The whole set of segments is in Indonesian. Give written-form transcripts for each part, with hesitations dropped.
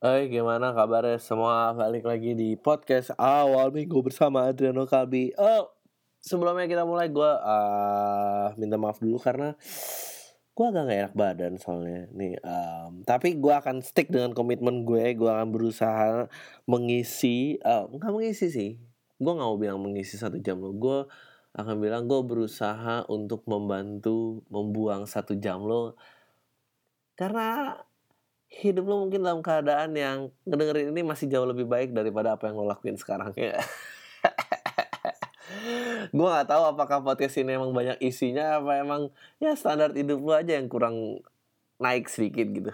Hai, gimana kabarnya semua? Balik lagi di podcast awal minggu bersama Adriano Kalbi. Sebelumnya kita mulai, gue minta maaf dulu karena gue agak gak enak badan soalnya nih. Tapi gue akan stick dengan komitmen gue. Gue akan berusaha mengisi, gak mengisi sih. Gue gak mau bilang mengisi 1 jam lo. Gue akan bilang gue berusaha untuk membantu membuang 1 jam lo. Karena hidup lo mungkin dalam keadaan yang ngedengerin ini masih jauh lebih baik daripada apa yang lo lakuin sekarang ya. Gue gak tahu apakah podcast ini emang banyak isinya apa emang ya standar hidup lo aja yang kurang naik sedikit gitu.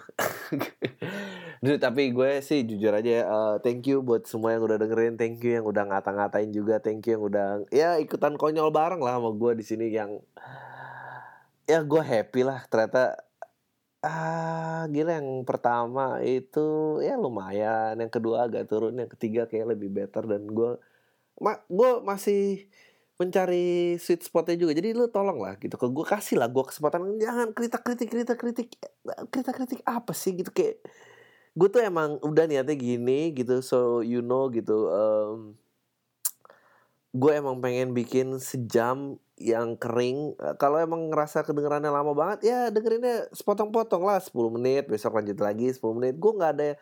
Tapi gue sih jujur aja, thank you buat semua yang udah dengerin, thank you yang udah ngata-ngatain juga, thank you yang udah ya ikutan konyol bareng lah sama gue di sini, yang ya gue happy lah ternyata. Gila, yang pertama itu ya lumayan, yang kedua agak turun, yang ketiga kayak lebih better, dan gue masih mencari sweet spotnya juga. Jadi lu tolong lah gitu, ke gue kasih lah gue kesempatan, jangan kritik apa sih gitu, kayak gue tuh emang udah niatnya gini gitu, so you know gitu. Gue emang pengen bikin 1 jam yang kering. Kalau emang ngerasa kedengerannya lama banget, ya dengerinnya sepotong-potong lah, 10 menit, besok lanjut lagi 10 menit. Gue gak ada,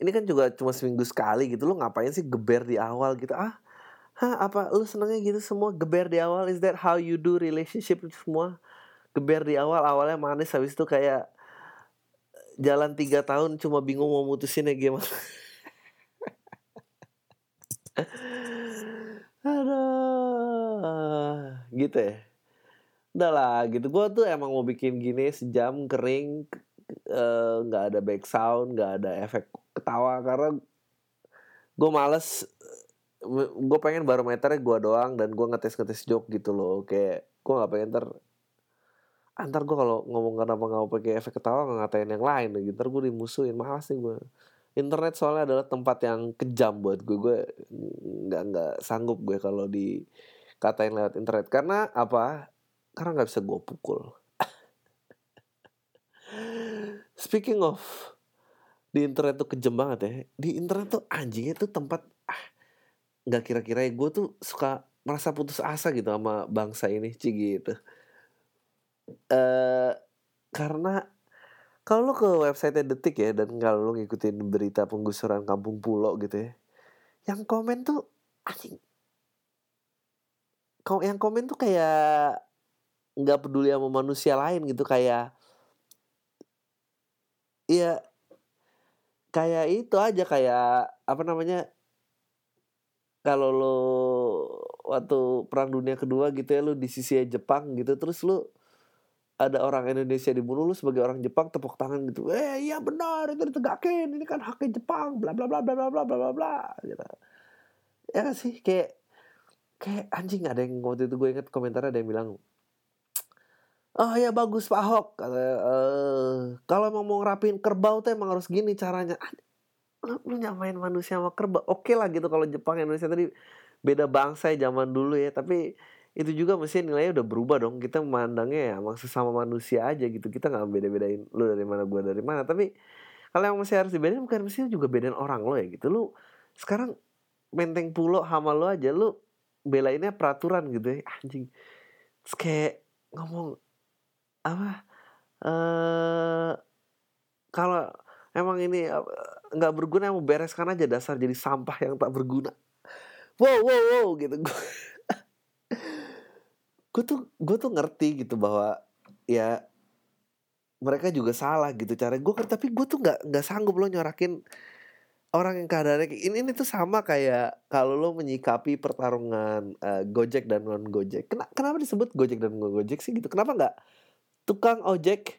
ini kan juga cuma seminggu sekali gitu, lu ngapain sih geber di awal gitu? Apa lu senengnya gitu semua geber di awal? Is that how you do relationship? Semua geber di awal, awalnya manis, habis itu kayak jalan 3 tahun cuma bingung mau mutusinnya gimana. Gitu ya, udah lah gitu. Gue tuh emang mau bikin gini 1 jam kering, nggak ada back sound, nggak ada efek ketawa, karena gue males. Gue pengen barometernya gue doang, dan gue ngetes joke gitu loh. Kayak gue nggak pengen ntar gue kalau ngomong kenapa nggak pakai efek ketawa, nggak ngatain yang lain gitu, ntar gue dimusuhin, malas nih gue. Internet soalnya adalah tempat yang kejam buat gue. Gue nggak sanggup gue kalau dikatain lewat internet. Karena apa? Karena gak bisa gue pukul. Speaking of, di internet tuh kejam banget ya. Di internet tuh anjingnya tuh tempat, gak kira-kira ya. Gue tuh suka merasa putus asa gitu sama bangsa ini, gitu. Karena kalau lo ke website Detik ya, dan kalau lo ngikutin berita penggusuran kampung pulau gitu ya, yang komen tuh anjing, yang komen tuh kayak nggak peduli sama manusia lain gitu, kayak ya kayak itu aja, kayak apa namanya, kalau lo waktu perang dunia kedua gitu ya, lo di sisi Jepang gitu, terus lo ada orang Indonesia dibunuh, lo sebagai orang Jepang tepuk tangan gitu, iya benar itu ditegakin, ini kan haknya Jepang, bla bla bla bla bla bla bla gitu ya sih. Kayak anjing, ada yang waktu itu gue inget komentarnya, ada yang bilang, oh ya bagus Pak Ahok, kalau emang mau ngerapiin kerbau tuh emang harus gini caranya. Lu nyamain manusia sama kerbau, oke lah gitu. Kalau Jepang Indonesia tadi beda bangsa zaman dulu ya, tapi itu juga mesti nilainya udah berubah dong. Kita memandangnya ya emang sesama manusia aja gitu, kita gak beda-bedain lu dari mana gue dari mana. Tapi kalau yang masih harus dibedain, bukan mesti juga bedain orang lo ya gitu. Lu sekarang Menteng Pulau sama lo aja, lu belainnya peraturan gitu ya anjing. Terus kayak ngomong apa, kalau emang ini nggak berguna mau bereskan aja, dasar jadi sampah yang tak berguna. Wow gitu. Gue tuh ngerti gitu bahwa ya mereka juga salah gitu cara gue, tapi gue tuh nggak sanggup lo nyorakin orang yang keadaannya ini tuh sama kayak kalau lo menyikapi pertarungan Gojek dan non Gojek. Kenapa disebut Gojek dan non Gojek sih gitu? Kenapa nggak tukang ojek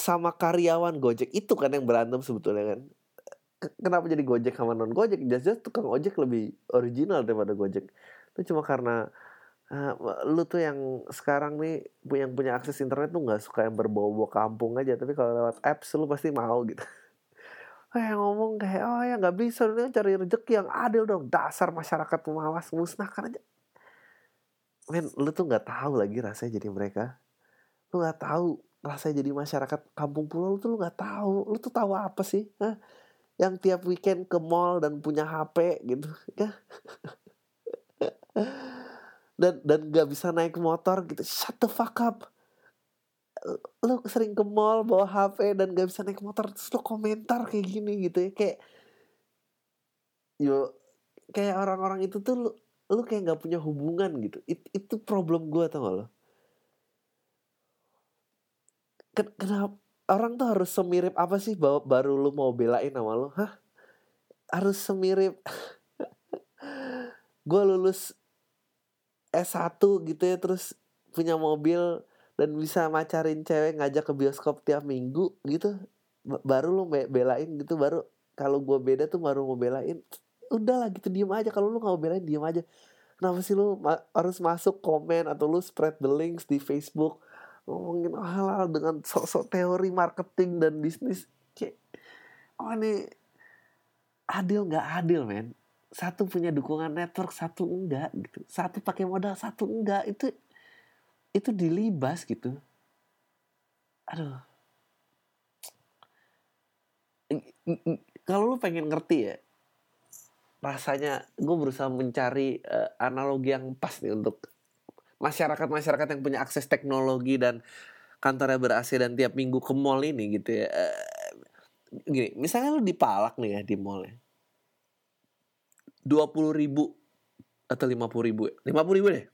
sama karyawan Gojek? Itu kan yang berantem sebetulnya kan. Kenapa jadi Gojek sama non Gojek? Jelas-jelas tukang ojek lebih original daripada Gojek. Itu cuma karena lo tuh yang sekarang nih yang punya akses internet tuh nggak suka yang berbau-bau kampung aja. Tapi kalau lewat apps lo pasti mau gitu. Yang ngomong kayak, oh ya gak bisa nih cari rezeki yang adil dong, dasar masyarakat pemalas, musnahkan aja. Men, lu tuh gak tahu lagi rasanya jadi mereka. Lu gak tahu rasanya jadi masyarakat kampung pulau lu tuh, lu nggak tahu, lu tuh tahu apa sih? Hah? Yang tiap weekend ke mall dan punya HP gitu, ya? dan nggak bisa naik motor gitu. Shut the fuck up. Lu sering ke mall bawa HP dan nggak bisa naik motor, terus lu komentar kayak gini gitu ya, kayak yo, kayak orang-orang itu tuh lu kayak nggak punya hubungan gitu. Itu problem gue, tau gak lo? Kenapa orang tuh harus semirip apa sih baru lu mau belain sama lo? Hah? Harus semirip. Gue lulus S1 gitu ya, terus punya mobil dan bisa macarin cewek, ngajak ke bioskop tiap minggu gitu, baru lu belain gitu. Baru kalau gue beda tuh baru mau belain. Udahlah gitu, diem aja. Kalau lu gak mau belain, diem aja. Kenapa sih lu harus masuk komen atau lu spread the links di Facebook ngomongin halal dengan sok-sok teori marketing dan bisnis? Kayak, oh ini adil gak adil, men? Satu punya dukungan network, satu enggak gitu. Satu pakai modal, satu enggak. Itu dilibas gitu. Aduh. Kalau lu pengen ngerti ya, rasanya gue berusaha mencari analogi yang pas nih untuk masyarakat-masyarakat yang punya akses teknologi dan kantornya ber-AC dan tiap minggu ke mall ini gitu ya. Gini, misalnya lu dipalak nih ya di mallnya 20.000 atau 50.000 50.000 deh,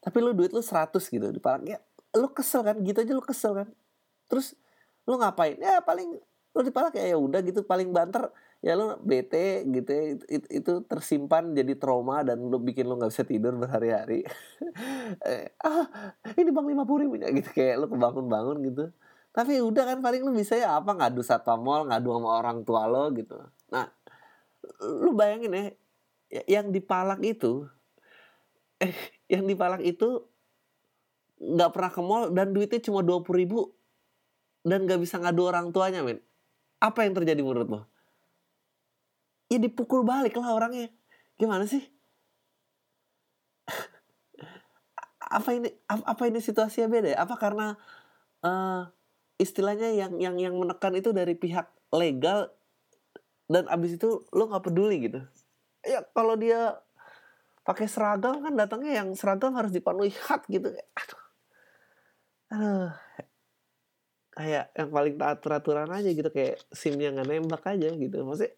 tapi lu duit lu 100 gitu dipalak ya. Lu kesel kan, gitu aja lu kesel kan. Terus lu ngapain? Ya paling lu dipalak ya udah gitu, paling banter ya lu bete gitu ya, itu tersimpan jadi trauma dan lu bikin lu nggak bisa tidur berhari-hari. Ini bang 50.000 gitu, kayak lu kebangun-bangun gitu. Tapi udah kan, paling lu bisa ya apa, ngadu satpam mall, ngadu sama orang tua lo gitu. Nah lu bayangin yang dipalak itu nggak pernah ke mall dan duitnya cuma 20.000 dan nggak bisa ngadu orang tuanya, men. Apa yang terjadi menurut lo? Ya dipukul balik lah orangnya. Gimana sih? Apa ini situasinya beda ya? Apa karena istilahnya yang menekan itu dari pihak legal dan abis itu lo nggak peduli gitu? Ya kalau dia pakai seragam kan datangnya yang seragam harus dipenuhi hak gitu. Aduh. Kayak yang paling tak aturan aja gitu, kayak simnya nggak nembak aja gitu maksudnya.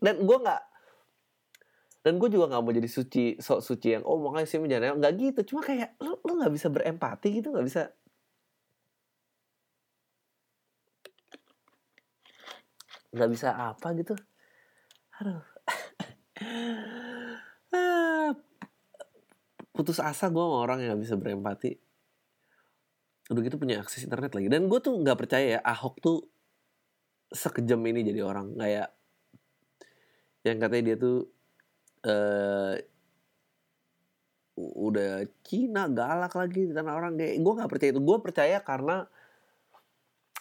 Dan gue juga nggak mau jadi sok suci yang oh makanya sih menjadi nggak gitu. Cuma kayak lo nggak bisa berempati gitu, nggak bisa. Nggak bisa apa gitu. Aduh. Putus asa gue sama orang yang nggak bisa berempati. Udah gitu punya akses internet lagi. Dan gue tuh nggak percaya ya Ahok tuh sekejam ini jadi orang. Kayak yang katanya dia tuh udah Cina galak lagi di tanah orang, kayak gue nggak percaya itu. Gue percaya karena,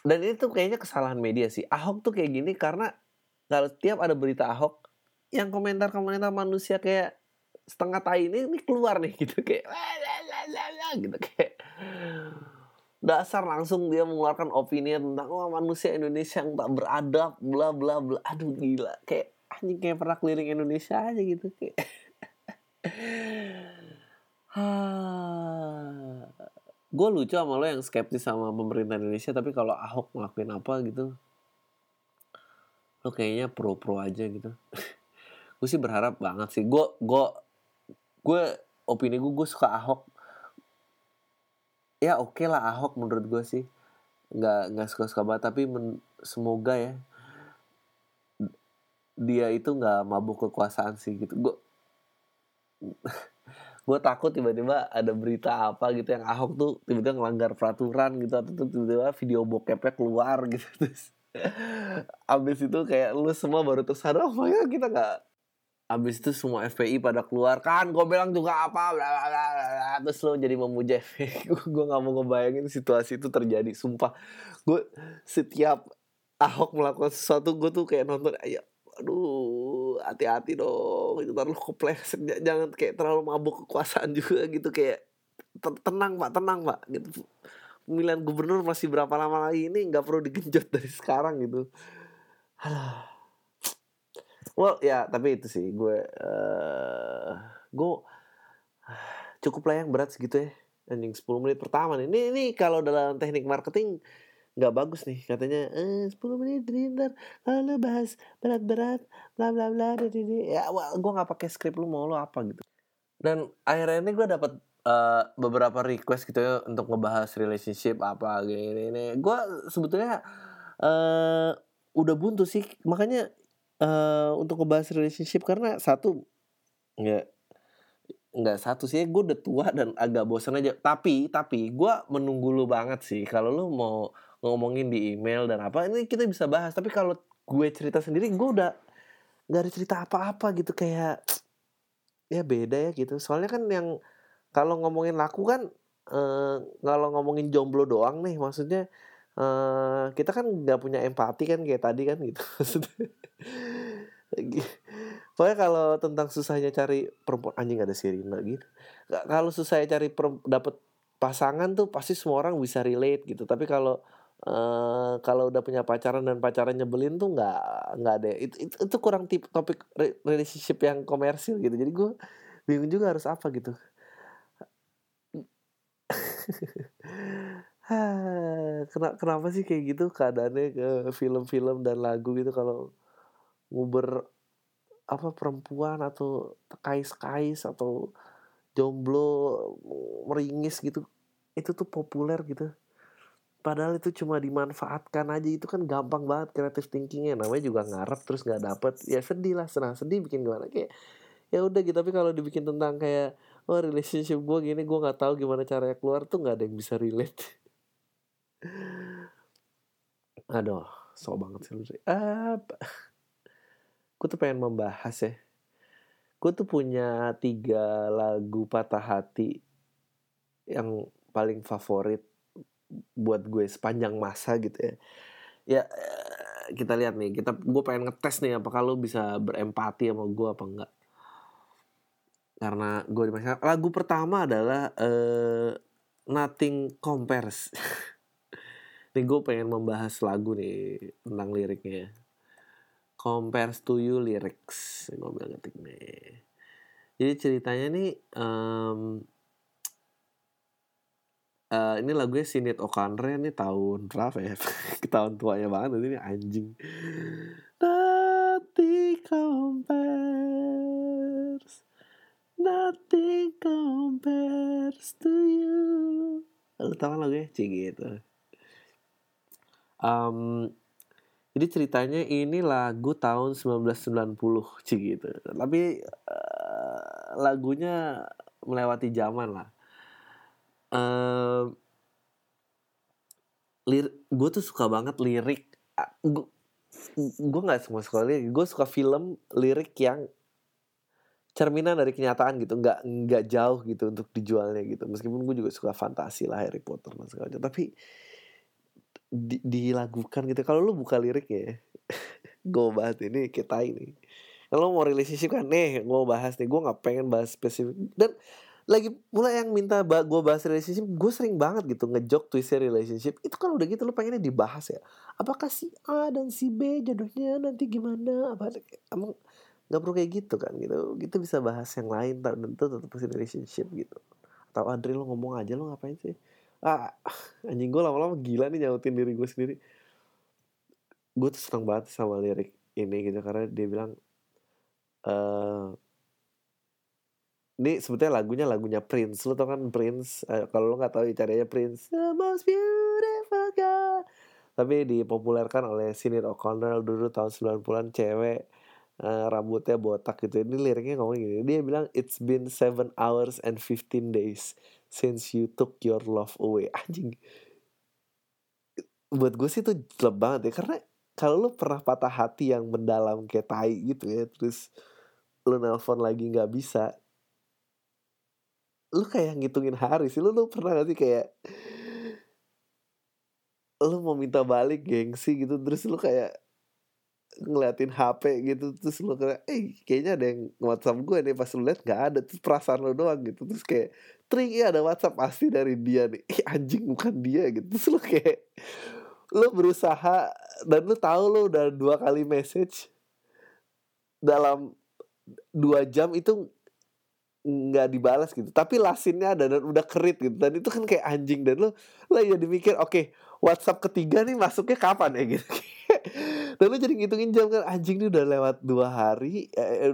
dan ini tuh kayaknya kesalahan media sih, Ahok tuh kayak gini karena kalau tiap ada berita Ahok yang komentar manusia kayak setengah tai ini keluar nih gitu, kayak gitu, kayak dasar langsung dia mengeluarkan opini tentang oh, manusia Indonesia yang tak beradab bla bla bla. Aduh gila, kayak anjing, kayak pernah keliling Indonesia aja gitu kayak. Gue lucu sama lo yang skeptis sama pemerintah Indonesia, tapi kalau Ahok ngelakuin apa gitu, lo kayaknya pro aja gitu. Gue sih berharap banget sih. Gue opini gue suka Ahok. Ya oke lah Ahok, menurut gue sih nggak suka banget, tapi semoga ya dia itu nggak mabuk kekuasaan sih gitu. Gue takut tiba-tiba ada berita apa gitu yang Ahok tuh tiba-tiba ngelanggar peraturan gitu, atau tiba-tiba video bokepnya keluar gitu, terus abis itu kayak lu semua baru tersadar oh ya kita nggak. Abis itu semua FPI pada keluar kan, gue bilang juga apa bla bla bla, terus lo jadi memuja FPI. Gue nggak mau ngebayangin situasi itu terjadi, sumpah. Gue setiap Ahok melakukan sesuatu gue tuh kayak nonton, ya aduh hati-hati dong, itu terlalu kompleks, jangan kayak terlalu mabuk kekuasaan juga gitu, kayak tenang pak gitu. pemilihan gubernur masih berapa lama lagi, ini nggak perlu digenjot dari sekarang gitu. Alah. Well ya, tapi itu sih gue cukup lah yang berat segitu ya. Ending 10 menit pertama nih. Ini kalau dalam teknik marketing nggak bagus nih, katanya 10 menit ntar lalu bahas berat-berat bla bla bla. Ya gue nggak pakai skrip, lu mau lu apa gitu. Dan akhirnya ini gue dapat beberapa request gitu ya untuk ngebahas relationship apa gini. Gue sebetulnya udah buntu sih, makanya untuk ngebahas relationship karena satu nggak satu sih, gue udah tua dan agak bosan aja. Tapi gue menunggu lu banget sih kalau lu mau ngomongin di email dan apa ini kita bisa bahas. Tapi kalau gue cerita sendiri gue udah nggak ada cerita apa-apa gitu, kayak ya beda ya gitu. Soalnya kan yang kalau ngomongin laku kan, kalau ngomongin jomblo doang nih, maksudnya kita kan nggak punya empati kan kayak tadi kan gitu. Pokoknya kalau tentang susahnya cari perempuan, anjing ada sirine gitu. Kalau susahnya cari dapat pasangan tuh pasti semua orang bisa relate gitu. Tapi kalau udah punya pacaran dan pacaran nyebelin tuh nggak ada. Itu kurang tip topik relationship yang komersil gitu. Jadi gue bingung juga harus apa gitu. Kenapa sih kayak gitu keadaannya ke film-film dan lagu gitu kalau nguber apa perempuan atau kais-kais atau jomblo meringis gitu, itu tuh populer gitu. Padahal itu cuma dimanfaatkan aja, itu kan gampang banget creative thinkingnya, namanya juga ngarep terus nggak dapet ya sedih lah, senang sedih bikin gimana kayak ya udah gitu. Tapi kalau dibikin tentang kayak oh relationship gue gini, gue nggak tahu gimana caranya keluar, tuh nggak ada yang bisa relate. Aduh, sok banget sih lu. Gue tuh pengen membahas ya. Gue tuh punya 3 lagu patah hati yang paling favorit buat gue sepanjang masa gitu ya. Ya kita lihat nih. Gue pengen ngetes nih apakah lu bisa berempati sama gue apa enggak. Karena gue di masyarakat. Lagu pertama adalah Nothing Compares. Nih gue pengen membahas lagu nih tentang liriknya. Compares to You lyrics. Gue bilang ketik nih. Jadi ceritanya nih. Ini lagunya Sinéad O'Connor ini tahun berapa ya? Tahun tuanya banget. Ini anjing. Nothing compares. Nothing compares to you. Lu tau kan lagunya? Gitu. Jadi ceritanya ini lagu tahun 1990. Gitu. Tapi lagunya melewati zaman lah. Gue tuh suka banget lirik. Gue gak semua suka lirik. Gue suka film lirik yang cerminan dari kenyataan gitu, nggak jauh gitu untuk dijualnya gitu. Meskipun gue juga suka fantasi lah, Harry Potter dan segala macam, tapi dilakukan gitu. Kalau lu buka liriknya, gue bahas ini kita ini. Kalau mau relationship kan nih, gue bahas nih. Gue nggak pengen bahas spesifik. Dan lagi mulai yang minta gue bahas relationship, gue sering banget gitu ngejok twistnya relationship. Itu kan udah gitu lu pengennya dibahas ya. Apakah si A dan si B jodohnya nanti gimana? Apa emang nggak perlu kayak gitu kan gitu, kita bisa bahas yang lain tentu tetap relationship gitu. Atau Andri lo ngomong aja, lo ngapain sih? Anjing gue lama-lama gila nih nyautin diri gue sendiri. Gue tuh seneng banget sama lirik ini gitu karena dia bilang ini sebetulnya lagunya Prince, lo tau kan Prince? Kalau lo nggak tahu caranya Prince, the most beautiful girl. Tapi dipopulerkan oleh Sinéad O'Connor dulu tahun 90-an, cewek. Rambutnya botak gitu. Ini liriknya ngomong gini. Dia bilang it's been 7 hours and 15 days since you took your love away. Anjing. Buat gue sih itu jelek banget ya. Karena kalau lu pernah patah hati yang mendalam kayak tai gitu ya, terus lu nelpon lagi gak bisa, lu kayak ngitungin hari sih. Lu pernah gak sih kayak lu mau minta balik gengsi gitu, terus lu kayak ngeliatin HP gitu, terus lu kira kayaknya ada yang WhatsApp gue nih, pas lu liat nggak ada, terus perasaan lu doang gitu, terus kayak trik ya ada WhatsApp pasti dari dia nih, anjing bukan dia gitu, terus lu kayak lu berusaha dan lu tahu lu udah 2 kali message dalam 2 jam itu nggak dibalas gitu, tapi lasinnya ada dan udah kerit gitu, dan itu kan kayak anjing, dan lu jadi mikir oke, WhatsApp ketiga nih masuknya kapan ya gitu. Dan lu jadi ngitungin jam kan, anjing ini udah lewat 2 hari,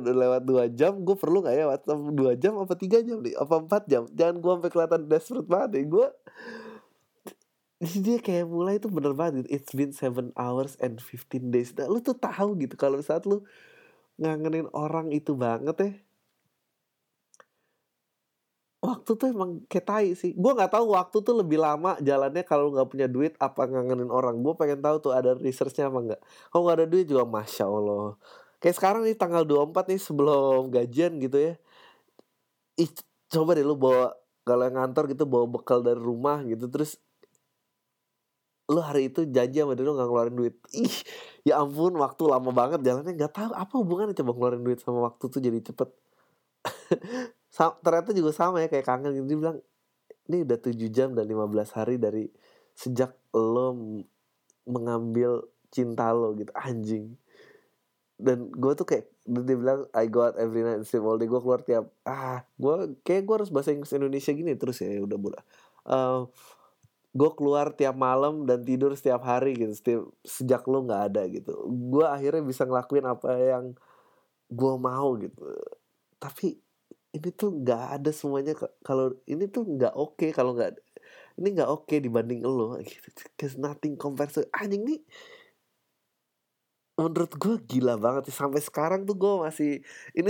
udah lewat 2 jam, gue perlu gak ya WhatsApp 2 jam apa 3 jam nih, apa 4 jam, jangan gue sampai kelihatan desperate banget deh gue. Dia kayak mulai itu bener banget gitu. It's been 7 hours and 15 days. Nah, lu tuh tahu gitu kalau saat lu ngangenin orang itu banget ya, waktu tuh emang ketai sih. Gue nggak tahu waktu tuh lebih lama jalannya kalau nggak punya duit apa ngangenin orang. Gue pengen tahu tuh ada researchnya apa nggak. Kalau nggak ada duit juga masya Allah. Kayak sekarang nih tanggal 24 nih sebelum gajian gitu ya. Coba deh lu bawa, kalau ngantor gitu bawa bekal dari rumah gitu, terus lu hari itu janji sama dia lu nggak ngeluarin duit. Ih ya ampun, waktu lama banget jalannya, nggak tahu apa hubungannya, coba ngeluarin duit sama waktu tuh jadi cepet. Ternyata juga sama ya kayak kangen gitu. Dia bilang ini udah 7 jam dan 15 hari dari sejak lo mengambil cinta lo gitu, anjing. Dan gue tuh kayak, dia bilang I go out every night and sleep all day. Gue keluar tiap gue harus bahasa Inggris Indonesia gini terus ya udah bola. Gue keluar tiap malam dan tidur setiap hari gitu sejak lo nggak ada gitu. Gue akhirnya bisa ngelakuin apa yang gue mau gitu. Tapi ini tuh nggak ada semuanya kalau ini tuh nggak oke, kalau nggak ini nggak oke dibanding lo gitu, cause nothing compares to anjing nih. Menurut gue gila banget sih, sampai sekarang tuh gue masih ini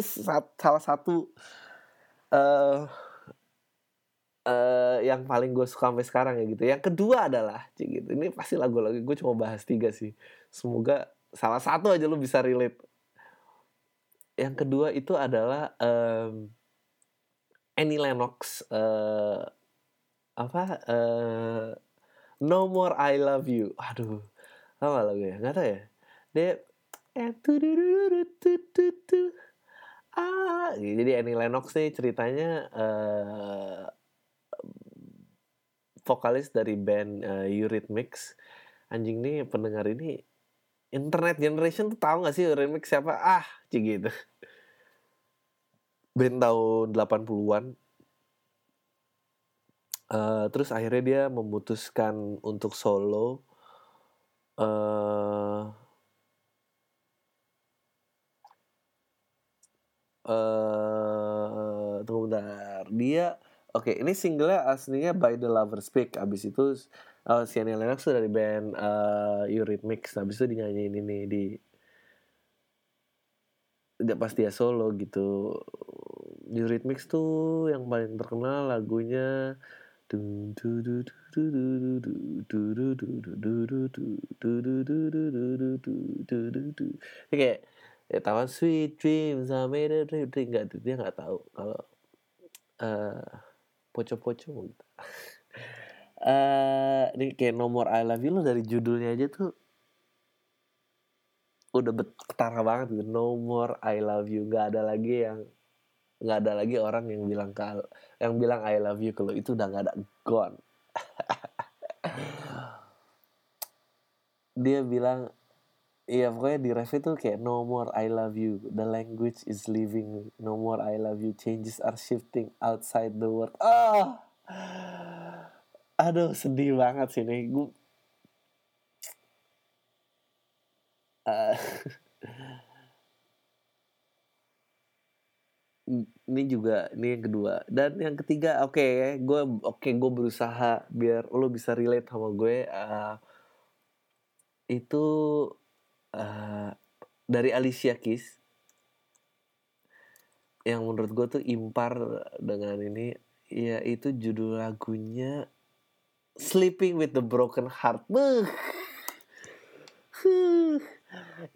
salah satu yang paling gue suka sampai sekarang ya gitu. Yang kedua adalah gitu, ini pasti lagu-lagu gue cuma bahas 3 sih, semoga salah satu aja lo bisa relate. Yang kedua itu adalah Annie Lennox No More I Love You. Aduh, tau gak lagunya? Gak tau ya? Dia jadi Annie Lennox nih ceritanya vokalis dari band Eurythmics. Anjing nih pendengar ini internet generation tuh tahu nggak sih Eurythmics siapa? Gitu. Band tahun 80-an. Terus akhirnya dia memutuskan untuk solo. Tunggu bentar. Dia ini singlenya aslinya By The Lover Speak. Abis itu Sinéad O'Connor tuh dari band Eurythmics. Habis itu dinyanyiin ini di pas dia solo gitu. Eurythmics tuh yang paling terkenal lagunya kayak tahu Sweet Dreams I Made a Dream. Dia nggak tahu kalau poco-poco gitu. Ini kayak No More I Love You, lo dari judulnya aja tuh udah ketara banget gitu. No More I Love You, nggak ada lagi orang yang bilang I Love You kalau itu udah nggak ada, gone. Dia bilang iya pokoknya di ref itu kayak No More I Love You, the language is leaving, no more I Love You, changes are shifting outside the world. Aduh sedih banget sih nih gue. Ini juga, ini yang kedua. Dan yang ketiga, gue berusaha biar lo bisa relate sama gue. Itu dari Alicia Keys, yang menurut gue tuh impar dengan ini, yaitu judul lagunya Sleeping with the Broken Heart.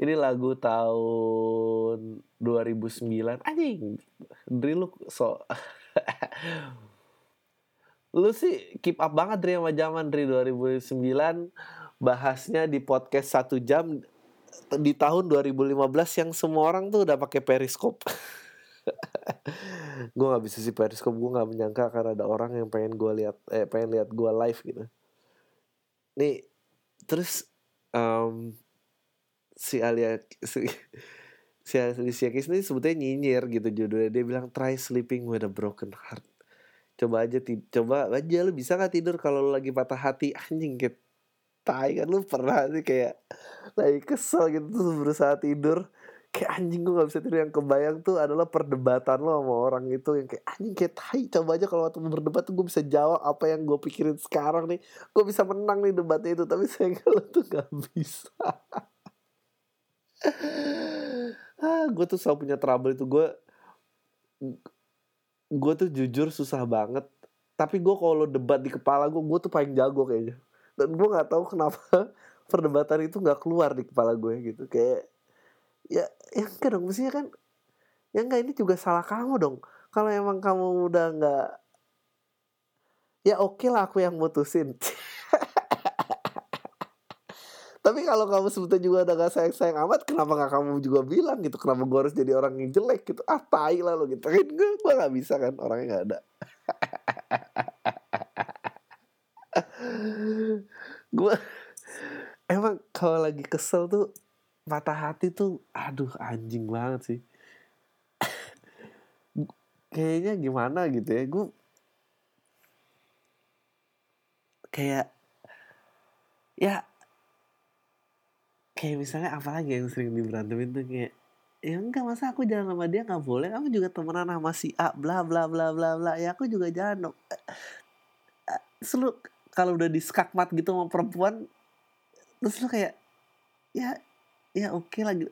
Ini lagu tahun 2009. Anjing, Dri lu lu sih keep up banget Dri sama zaman. Dri 2009 bahasnya di podcast 1 jam di tahun 2015 yang semua orang tuh udah pakai periskop. Gue nggak bisa sih periskop, gue nggak menyangka karena ada orang yang pengen gue lihat, pengen lihat gue live gitu. Nih terus si Alicia Keys ini sebetulnya nyinyir gitu judulnya. Dia bilang try sleeping with a broken heart. Coba aja lu bisa nggak tidur kalau lu lagi patah hati, anjing gitu. Tai kan, lu pernah sih kayak lagi kesel gitu terus berusaha tidur, kayak anjing gue gak bisa tidur. Yang kebayang tuh adalah perdebatan lo sama orang itu yang kayak anjing, kayak tai. Coba aja kalau waktu berdebat tuh gue bisa jawab apa yang gue pikirin sekarang nih, gue bisa menang nih debatnya itu. Tapi saya lo tuh gak bisa. Gue tuh selalu punya trouble itu. Gue tuh jujur susah banget. Tapi gue kalau debat di kepala gue tuh paling jago kayaknya. Dan gue nggak tahu kenapa perdebatan itu nggak keluar di kepala gue gitu. Kayak ya yang kan dong, mestinya kan yang nggak, ini juga salah kamu dong. Kalau emang kamu udah nggak, ya oke lah aku yang mutusin. Tapi kalau kamu sebetulnya juga udah nggak sayang amat, kenapa nggak kamu juga bilang gitu? Kenapa gue harus jadi orang yang jelek gitu? Ah tai lah lo gitu. Kan gue nggak bisa kan, orangnya nggak ada. Gue emang kalau lagi kesel tuh, patah hati tuh, aduh anjing banget sih. Kayaknya gimana gitu ya, gue kayak ya kayak misalnya apalagi yang sering diberantemin tuh kayak ya enggak, masa aku jalan sama dia nggak boleh, kamu juga temenan sama si A bla bla bla bla bla, ya aku juga jalan dong. Selalu kalau udah diskakmat gitu sama perempuan, terus lu kayak ya oke lah gitu.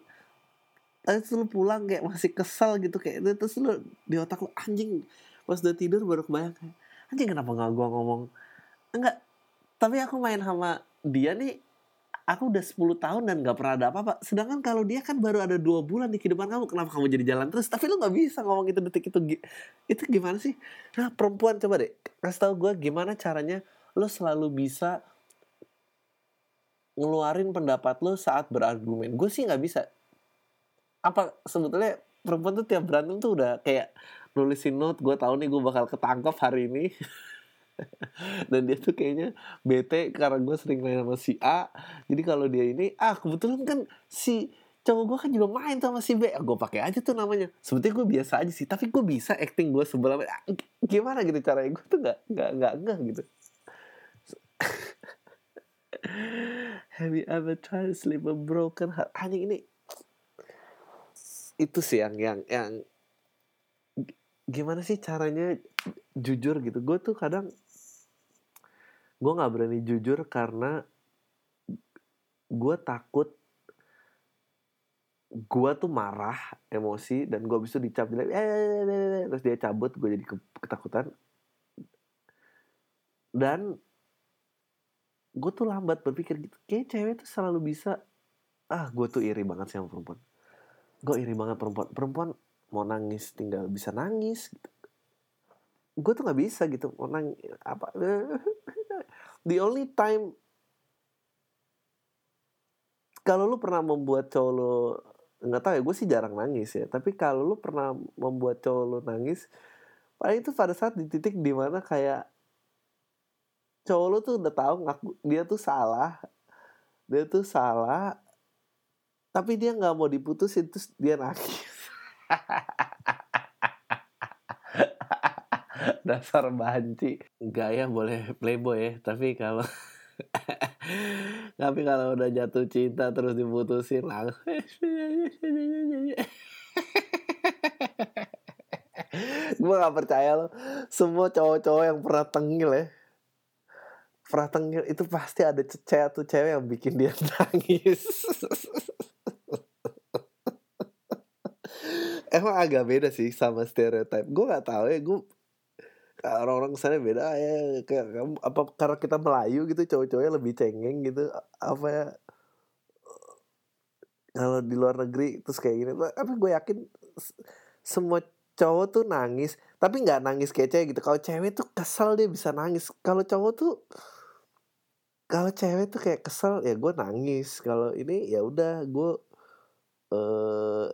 Terus lu pulang kayak masih kesel gitu kayak, terus lu di otak lu anjing, pas udah tidur baru kebayang kayak anjing kenapa nggak gua ngomong enggak, tapi aku main sama dia nih, aku udah 10 tahun dan nggak pernah ada apa-apa, sedangkan kalau dia kan baru ada 2 bulan di kehidupan kamu, kenapa kamu jadi jalan terus? Tapi lu nggak bisa ngomong itu detik itu gimana sih? Nah perempuan coba deh kasih tau gua gimana caranya lo selalu bisa ngeluarin pendapat lo saat berargumen. Gue sih nggak bisa. Apa sebetulnya perempuan tuh tiap berantem tuh udah kayak nulisin note, gue tahu nih gue bakal ketangkep hari ini. Dan dia tuh kayaknya bete karena gue sering main sama si A. Jadi kalau dia ini, kebetulan kan si cowok gue kan juga main tuh sama si B, gue pakai aja tuh namanya. Sebetulnya gue biasa aja sih, tapi gue bisa acting gue sebelah. Gimana gitu caranya? Gue tuh nggak gitu. Have you ever tried to sleep a broken heart? Anjing ini, itu sih yang gimana sih caranya jujur gitu? Gue tuh kadang gue nggak berani jujur karena gue takut gue tuh marah emosi dan gue bisa dicap jelek, terus dia cabut, gue jadi ketakutan. Dan gue tuh lambat berpikir gitu. Kayaknya cewek tuh selalu bisa. Gue tuh iri banget sama perempuan. Gue iri banget perempuan mau nangis tinggal bisa nangis gitu. Gue tuh gak bisa gitu. Mau nangis apa. The only time, kalau lu pernah membuat cowok lu, gak tahu ya, gue sih jarang nangis ya, tapi kalau lu pernah membuat cowok lu nangis, paling itu pada saat di titik dimana kayak cowok lu tuh udah tahu ngaku dia tuh salah, tapi dia nggak mau diputusin, terus dia nangis. Dasar banci, gaya boleh playboy ya, tapi kalau udah jatuh cinta terus diputusin langsung. Gue nggak percaya lo, semua cowok-cowok yang pernah tengil ya. Pratengil itu pasti ada cewek yang bikin dia nangis. Emang agak beda sih sama stereotype. Gue nggak tahu ya, gue orang-orang kesana beda ya. Kayak apa karena kita Melayu gitu, cowok-cowoknya lebih cengeng gitu. Apa ya? Kalau di luar negeri terus kayak gini. Tapi gue yakin semua cowok tuh nangis, tapi nggak nangis kayak cewek gitu. Kalau cewek tuh kesel dia bisa nangis. Kalau cowok tuh kalau cewek tuh kayak kesel ya gue nangis, kalau ini ya udah gue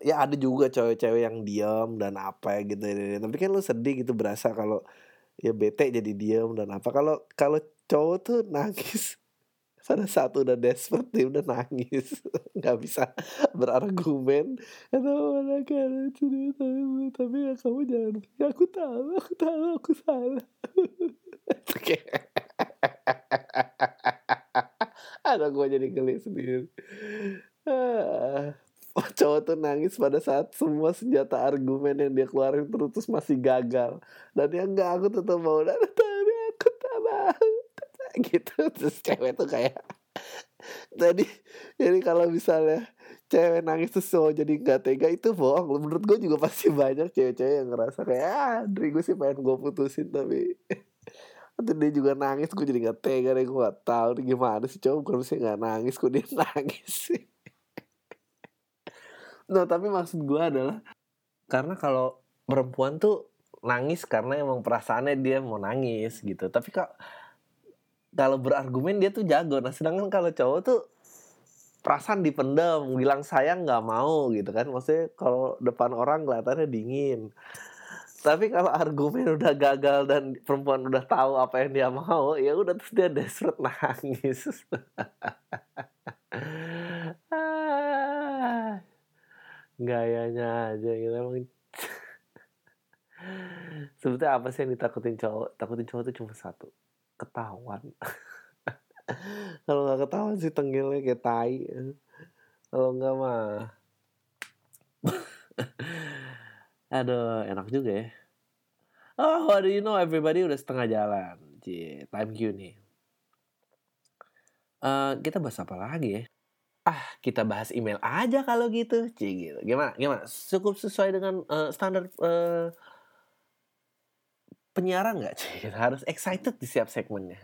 ya ada juga cewek-cewek yang diam dan apa gitu, tapi kan lu sedih gitu, berasa kalau ya bete jadi diam dan apa. Kalau cowok tuh nangis pada saat udah desperate, dia udah nangis nggak bisa berargumen, tapi ya kamu jangan, ya aku tahu aku salah. Aduh, gue jadi geli sendiri. Cowok tuh nangis pada saat semua senjata argumen yang dia keluarin terus masih gagal, dan dia enggak, aku tetap mau, dan tapi aku tak mau gitu. Terus cewek tuh kayak tadi, jadi kalau misalnya cewek nangis terus cowok jadi nggak tega, itu bohong. Menurut gue juga pasti banyak cewek-cewek yang ngerasa kayak Andri gue sih pengen gue putusin, tapi nanti dia juga nangis, gue jadi nggak tega deh, gue nggak tahu gimana sih cowok, bukan mesti nggak nangis, kok dia nangis sih. Nah tapi maksud gue adalah karena kalau perempuan tuh nangis karena emang perasaannya dia mau nangis gitu, tapi kalau berargumen dia tuh jago. Nah sedangkan kalau cowok tuh perasaan dipendam, bilang sayang nggak mau gitu kan, maksudnya kalau depan orang kelihatannya dingin, tapi kalau argumen udah gagal dan perempuan udah tahu apa yang dia mau, ya udah terus dia desperate nangis. Gayanya aja gitu emang. Sebetulnya apa sih yang ditakutin cowok? Takutin cowok tuh cuma satu, ketahuan. Kalau nggak ketahuan sih tengilnya kayak tai. Kalau nggak mah aduh, enak juga ya. Oh, what do you know everybody, udah setengah jalan. Cie, time Q nih. Kita bahas apa lagi ya? Kita bahas email aja kalau gitu. Cie, gitu. Gimana? Cukup sesuai dengan standar penyiaran nggak? Cie, harus excited di setiap segmennya.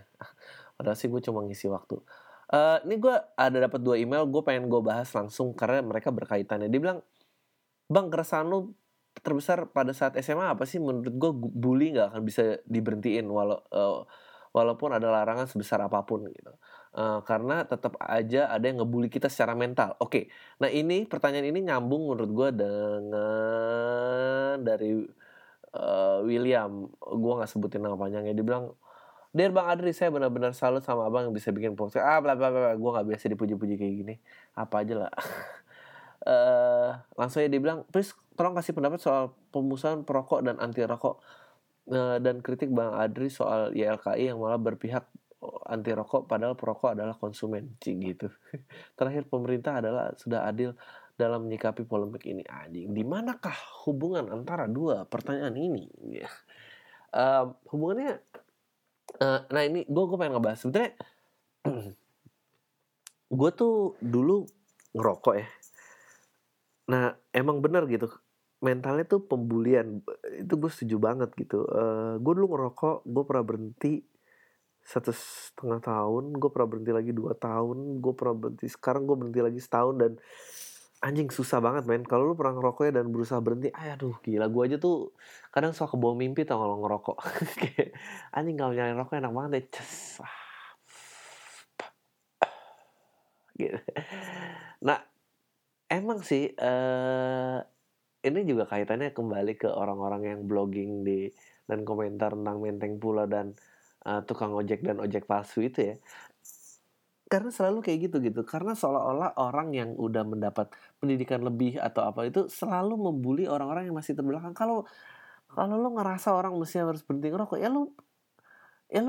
Padahal sih gue cuma ngisi waktu. Ini gue ada dapat 2 email, gue pengen gue bahas langsung karena mereka berkaitannya. Dia bilang, Bang, keresahan lu terbesar pada saat SMA apa sih? Menurut gue bully nggak akan bisa diberhentiin walaupun ada larangan sebesar apapun gitu, karena tetap aja ada yang ngebully kita secara mental. Oke. Nah ini pertanyaan ini nyambung menurut gue dengan dari William, gue nggak sebutin nama panjangnya. Dia bilang, Dear Bang Adri, saya benar-benar salut sama abang yang bisa bikin podcast. Gue nggak biasa dipuji-puji kayak gini, apa aja lah. Langsung aja dia bilang, please tolong kasih pendapat soal pemusnahan perokok dan anti rokok, dan kritik Bang Adri soal YLKI yang malah berpihak anti rokok padahal perokok adalah konsumen. Cing gitu. Terakhir, pemerintah adalah sudah adil dalam menyikapi polemik ini. Anjing, di manakah hubungan antara dua pertanyaan ini? Hubungannya nah ini gue pengen ngebahas sebenarnya. Gue tuh dulu ngerokok ya. Nah emang benar gitu, mentalnya tuh pembulian. Itu gue setuju banget gitu. Gue dulu ngerokok, gue pernah berhenti 1,5 tahun, gue pernah berhenti lagi 2 tahun, gue pernah berhenti, sekarang gue berhenti lagi 1 tahun. Dan anjing susah banget men. Kalau lu pernah ngerokoknya dan berusaha berhenti, aduh gila. Gue aja tuh kadang suka kebawa mimpi tau kalau ngerokok. Anjing kalau nyalain rokok enak banget deh. Gitu. Nah emang sih ini juga kaitannya kembali ke orang-orang yang blogging di dan komentar tentang Menteng Pula dan tukang ojek dan ojek palsu itu ya. Karena selalu kayak gitu. Karena seolah-olah orang yang udah mendapat pendidikan lebih atau apa itu selalu membuli orang-orang yang masih terbelakang. Kalau lo ngerasa orang mesti harus berhenti ngerokok, ya lo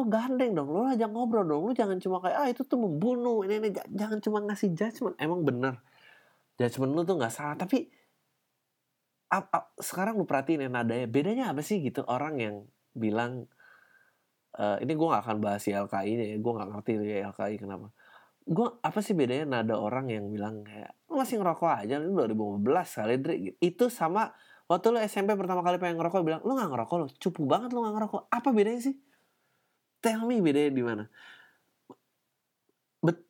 gandeng dong, lo ajak ngobrol dong, lo jangan cuma kayak itu tuh membunuh ini, jangan cuma ngasih judgement. Emang bener judgement lu tuh gak salah, tapi sekarang lu perhatiin ya nadanya, bedanya apa sih gitu. Orang yang bilang ini gue gak akan bahas YLKI nya ya, gue gak ngerti YLKI kenapa. Apa sih bedanya nada orang yang bilang kayak lu masih ngerokok aja, lu 2015 kali Dri gitu. Itu sama waktu lu SMP pertama kali pengen ngerokok bilang lu gak ngerokok, lu cupu banget lu gak ngerokok. Apa bedanya sih? Tell me bedanya di mana?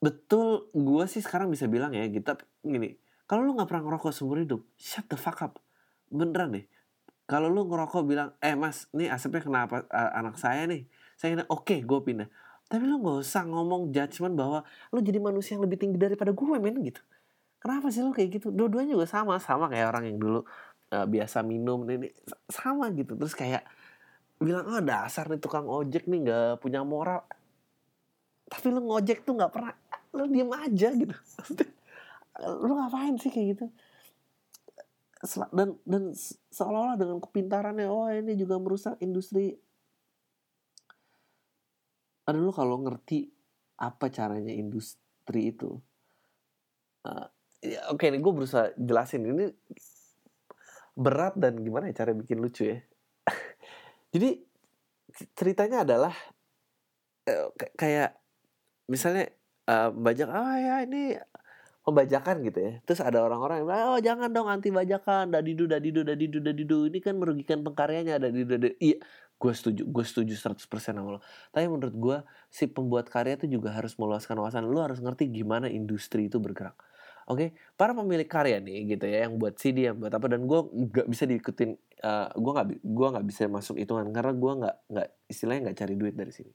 Betul gue sih sekarang bisa bilang ya gitu, tapi gini, kalau lu nggak pernah ngerokok seumur hidup, shut the fuck up, beneran deh. Kalau lu ngerokok bilang, mas, nih asapnya kenapa anak saya nih? Saya kena, oke, gue pindah. Tapi lo gak usah ngomong judgement bahwa lo jadi manusia yang lebih tinggi daripada gue men gitu. Kenapa sih lo kayak gitu? Dua-duanya juga sama kayak orang yang dulu biasa minum ini sama gitu. Terus kayak bilang, oh dasar nih tukang ojek nih gak punya moral. Tapi lo ngojek tuh gak pernah, lo diem aja gitu. Lo ngapain sih kayak gitu? Dan seolah-olah dengan kepintarannya, oh ini juga merusak industri. Aduh, lo kalau ngerti apa caranya industri itu. Oke, ini gue berusaha jelasin. Ini berat dan gimana ya cara bikin lucu ya. Jadi ceritanya adalah kayak misalnya bajak, oh ya ini pembajakan gitu ya. Terus ada orang-orang yang bilang, oh jangan dong anti bajakan, dadidu. Ini kan merugikan pengkaryanya, dadidu. Iya. Gue setuju 100% sama lo. Tapi menurut gue, si pembuat karya itu juga harus meluaskan wawasan. Lo harus ngerti gimana industri itu bergerak. Oke, para pemilik karya nih gitu ya, yang buat CD, yang buat apa. Dan gue gak bisa diikutin, gue gak bisa masuk hitungan. Karena gue gak istilahnya gak cari duit dari sini.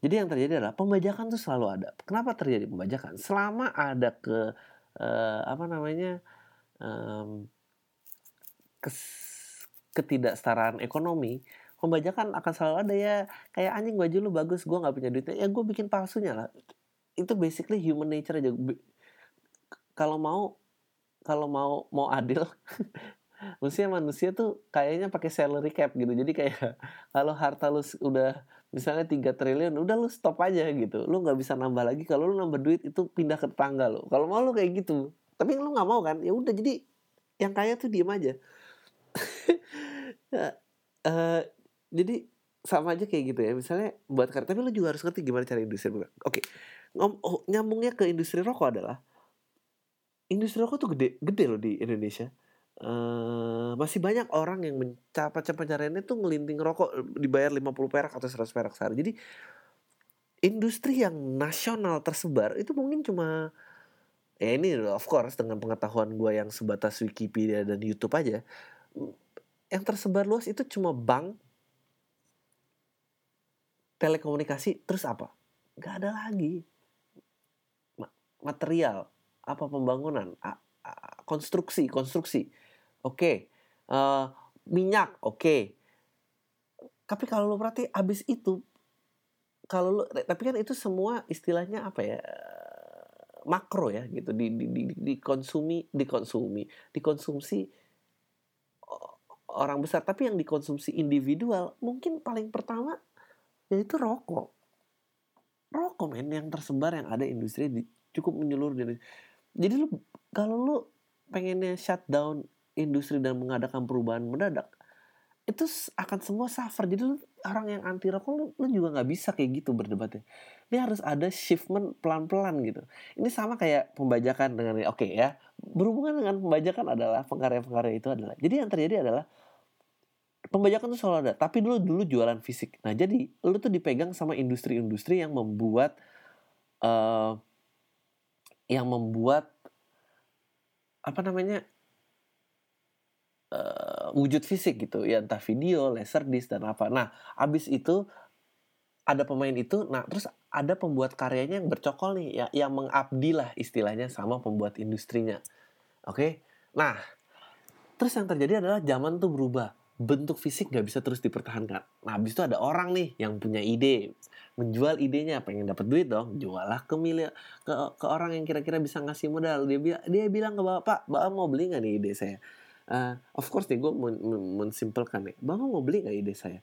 Jadi yang terjadi adalah pembajakan tuh selalu ada. Kenapa terjadi pembajakan? Selama ada ketidaksetaraan ekonomi, pembajakan akan selalu ada. Ya kayak anjing baju lu bagus, gue gak punya duitnya, ya gue bikin palsunya lah. Itu basically human nature aja. Kalau mau adil manusia tuh kayaknya pakai salary cap gitu. Jadi kayak kalau harta lu udah misalnya 3 triliun, udah lu stop aja gitu. Lu gak bisa nambah lagi. Kalau lu nambah duit itu pindah ke tetangga lu. Kalau mau lu kayak gitu. Tapi lu gak mau kan, ya udah jadi yang kaya tuh diem aja. Jadi sama aja kayak gitu ya. Misalnya buat karya, tapi lo juga harus ngerti gimana cara industri. Oke, nyambungnya ke industri rokok adalah industri rokok tuh gede loh di Indonesia. Masih banyak orang yang pencariannya tuh ngelinting rokok, dibayar 50 perak atau 100 perak sehari. Jadi industri yang nasional tersebar itu mungkin cuma, ya ini of course dengan pengetahuan gue yang sebatas Wikipedia dan YouTube aja, yang tersebar luas itu cuma bank, telekomunikasi, terus apa? Gak ada lagi. Material, apa pembangunan, konstruksi. Oke. Minyak, oke. Tapi kalau lo berarti abis itu, tapi kan itu semua istilahnya apa ya? Makro ya gitu, dikonsumsi orang besar. Tapi yang dikonsumsi individual mungkin paling pertama yaitu rokok men, yang tersebar, yang ada industri cukup menyeluruh. Jadi lu kalau lu pengennya shutdown industri dan mengadakan perubahan mendadak, itu akan semua suffer. Jadi lu, orang yang anti rokok, lu juga nggak bisa kayak gitu berdebatnya. Ini harus ada shiftment pelan-pelan gitu. Ini sama kayak pembajakan dengan oke ya. Berhubungan dengan pembajakan adalah pengkarya-pengkarya itu adalah. Jadi yang terjadi adalah pembajakan itu selalu ada. Tapi dulu jualan fisik. Nah jadi lu tuh dipegang sama industri-industri yang membuat, wujud fisik gitu. Ya entah video, laserdisc dan apa. Nah abis itu ada pemain itu. Nah terus ada pembuat karyanya yang bercokol nih ya, yang mengabdi lah istilahnya sama pembuat industrinya. Oke. Nah terus yang terjadi adalah zaman tuh berubah. Bentuk fisik gak bisa terus dipertahankan. Nah habis itu ada orang nih yang punya ide, menjual idenya, pengen dapat duit dong. Jualah ke orang yang kira-kira bisa ngasih modal. Dia bilang ke bapak, bapak mau beli gak nih ide saya? Of course nih gue mensimpelkan nih. Bapak mau beli gak ide saya?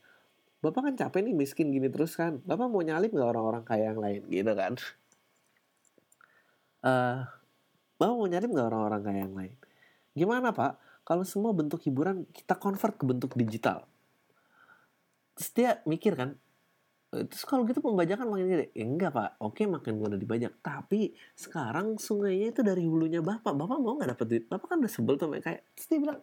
Bapak kan capek nih miskin gini terus kan. Bapak mau nyalip gak orang-orang kaya yang lain gitu kan. Bapak mau nyalip gak orang-orang kaya yang lain? Gimana pak? Kalau semua bentuk hiburan kita convert ke bentuk digital. Terus dia mikir kan. Terus kalau gitu pembajakan makin gede. Ya enggak pak. Oke makin mudah dibajak. Tapi sekarang sungainya itu dari hulunya bapak. Bapak mau gak dapet duit? Bapak kan udah sebel tuh kayak. Terus dia bilang.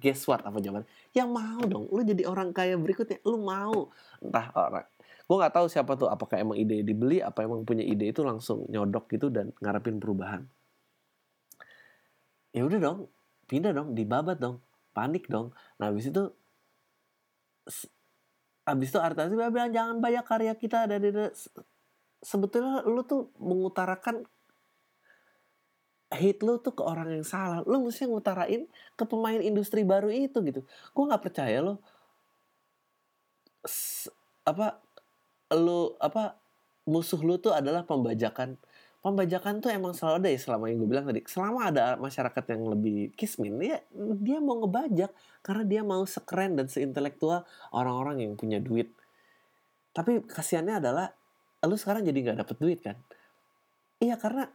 Guess what apa jawabannya? Ya mau dong, lu jadi orang kaya berikutnya, lu mau. Entah orang, gue gak tahu siapa tuh, apakah emang ide dibeli, apa emang punya ide itu langsung nyodok gitu dan ngarepin perubahan. Ya udah dong, pindah dong, dibabat dong, panik dong. Nah abis itu artis bilang jangan banyak karya kita ada sebetulnya lu tuh mengutarakan hate lu tuh ke orang yang salah. Lu mesti ngutarain ke pemain industri baru itu gitu. Gue nggak percaya lo musuh lu tuh adalah pembajakan. Pembajakan tuh emang selalu ada ya, selama yang gue bilang tadi. Selama ada masyarakat yang lebih kismin, dia mau ngebajak karena dia mau sekeren dan seintelektual orang-orang yang punya duit. Tapi kasiannya adalah lu sekarang jadi nggak dapet duit kan? Iya, karena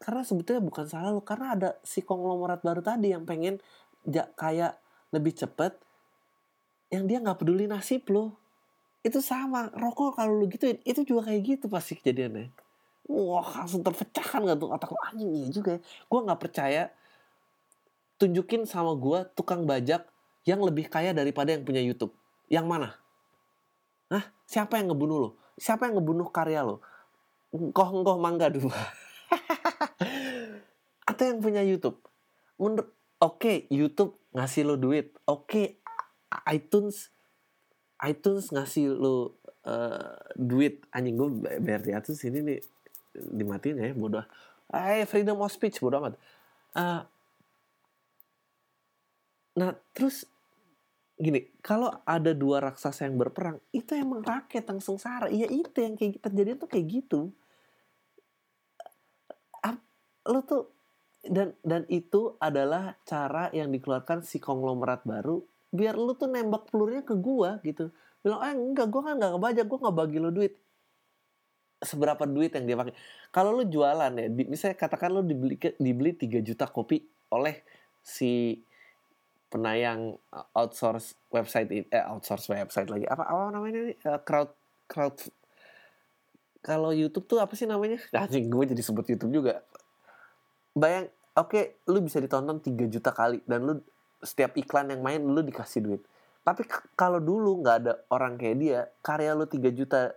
sebetulnya bukan salah lu, karena ada si konglomerat baru tadi yang pengen kaya lebih cepet, yang dia nggak peduli nasib lu. Itu sama rokok, kalau lu gituin itu juga kayak gitu pasti kejadiannya. Wah, langsung terpecahkan gak tuh otak lo, anjing ya juga ya. Gue gak percaya, tunjukin sama gue tukang bajak yang lebih kaya daripada yang punya YouTube. Yang mana? Hah? Siapa yang ngebunuh lo? Siapa yang ngebunuh karya lo? Engkoh-engkoh mangga dulu. Atau yang punya YouTube? Oke, YouTube ngasih lo duit. Oke, iTunes ngasih lo duit. Anjing, gue bayar di atas ini nih, dimatiin ya, bodoh. Freedom of speech, bodoh amat. Nah, terus gini, kalau ada dua raksasa yang berperang, itu emang rakyat yang sengsara. Iya, itu yang kayak terjadi tuh kayak gitu. Lo tuh dan itu adalah cara yang dikeluarkan si konglomerat baru biar lo tuh nembak pelurunya ke gua gitu. Bilang, enggak, gua kan enggak ngebajak, gua enggak bagi lo duit. Seberapa duit yang dia pakai. Kalau lu jualan ya, misalnya katakan lu dibeli 3 juta kopi oleh si penayang outsource website lagi. Apa namanya ini? Crowd. Kalau YouTube tuh apa sih namanya? Anjing, gue jadi sebut YouTube juga. Bayang, oke, lu bisa ditonton 3 juta kali dan lu setiap iklan yang main lu dikasih duit. Tapi kalau dulu enggak ada orang kayak dia, karya lu 3 juta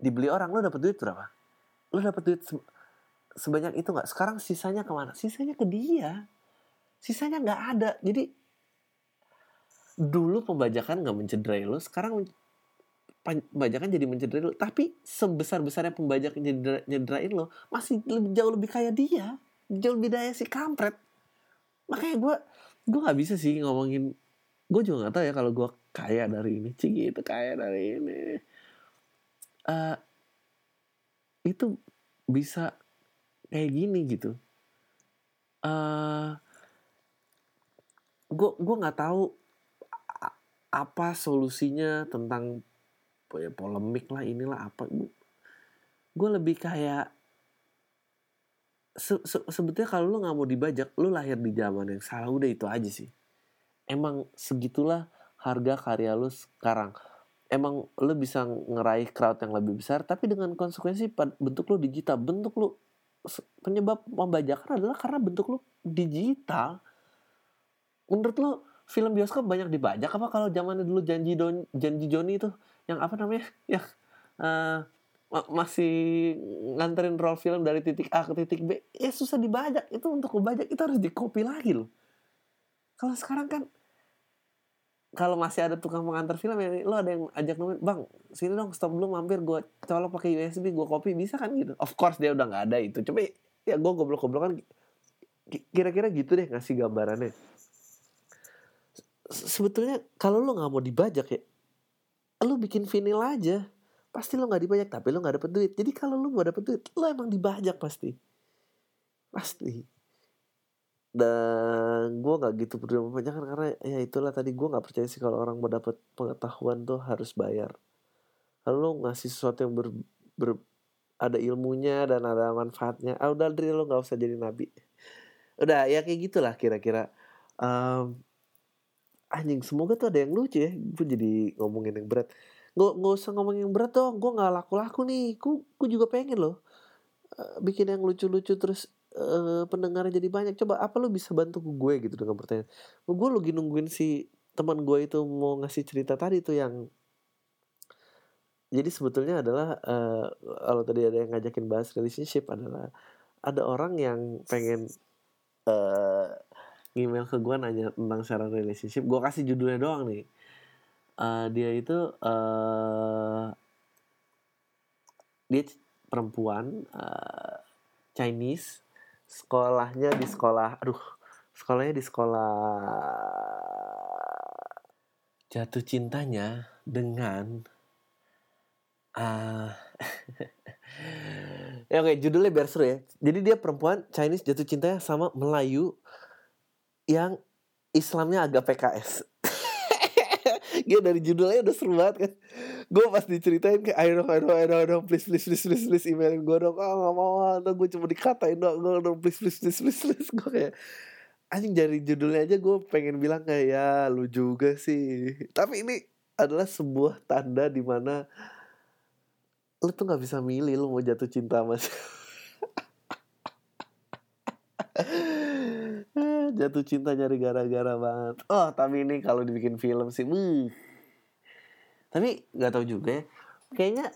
dibeli orang, lo dapet duit berapa? Lo dapet duit sebanyak itu gak? Sekarang sisanya kemana? Sisanya ke dia. Sisanya gak ada. Jadi dulu pembajakan gak mencederai lo, sekarang pembajakan jadi mencederai lo. Tapi sebesar-besarnya pembajakan nyederain lo, masih jauh lebih kaya dia. Jauh lebih daya si kampret. Makanya gue gak bisa sih ngomongin. Gue juga gak tahu ya kalau gue kaya dari ini. Cik, itu kaya dari ini. Itu bisa kayak gini gitu. Gue nggak tahu apa solusinya tentang ya, polemik lah inilah apa. Gue lebih kayak sebetulnya kalau lu nggak mau dibajak, lu lahir di zaman yang salah, udah itu aja sih. Emang segitulah harga karya lu sekarang. Emang lo bisa ngeraih crowd yang lebih besar, tapi dengan konsekuensi bentuk lo digital. Bentuk lo, penyebab pembajakan adalah karena bentuk lo digital. Menurut lo, film bioskop banyak dibajak apa kalau zamannya dulu Janji Joni itu? Yang apa namanya? Yang masih nganterin roll film dari titik A ke titik B. Ya susah dibajak. Itu untuk ngebajak, itu harus dikopi lagi loh. Kalau sekarang kan, kalau masih ada tukang pengantar film ya, lo ada yang ajak nemuin, bang sini dong stop dulu mampir, gue colok pakai USB, gue copy, bisa kan gitu. Of course dia udah nggak ada itu, cuma ya gue goblok-goblokan kira-kira gitu deh ngasih gambarannya. Sebetulnya kalau lo nggak mau dibajak ya, lo bikin vinyl aja, pasti lo nggak dibajak, tapi lo nggak dapet duit. Jadi kalau lo nggak dapet duit, lo emang dibajak pasti. Dan gue gak gitu peduli pembajakan, karena ya itulah tadi, gue gak percaya sih kalau orang mau dapat pengetahuan tuh harus bayar. Kalau lo ngasih sesuatu yang ada ilmunya dan ada manfaatnya, udah diri lo gak usah jadi nabi. Udah ya kayak gitulah kira-kira. Anjing, semoga tuh ada yang lucu ya. Gue jadi ngomongin yang berat. Gak usah ngomongin yang berat dong, gue gak laku-laku nih. Gue juga pengen loh bikin yang lucu-lucu terus pendengarnya jadi banyak. Coba apa lu bisa bantu gue gitu dengan pertanyaan. Gue lagi nungguin si teman gue itu mau ngasih cerita tadi tuh yang. Jadi sebetulnya adalah kalau tadi ada yang ngajakin bahas relationship, adalah ada orang yang pengen email ke gue nanya tentang saran relationship. Gue kasih judulnya doang nih. Dia itu dia perempuan, Chinese, sekolahnya di sekolah, sekolahnya di sekolah. Jatuh cintanya dengan ya oke, judulnya biar seru ya. Jadi dia perempuan Chinese jatuh cintanya sama Melayu yang Islamnya agak PKS. Dia dari judulnya udah seru banget kan. Gue pas diceritain kayak I know, please emailin gue dong. Nggak mau, gue cuma dikatain dong. Please. Gue kayak anjing, dari judulnya aja gue pengen bilang kayak ya lu juga sih. Tapi ini adalah sebuah tanda di mana lu tuh nggak bisa milih lu mau jatuh cinta mas. Jatuh cinta nyari gara-gara banget. Oh tapi ini kalau dibikin film sih, tapi nggak tahu juga ya. Kayaknya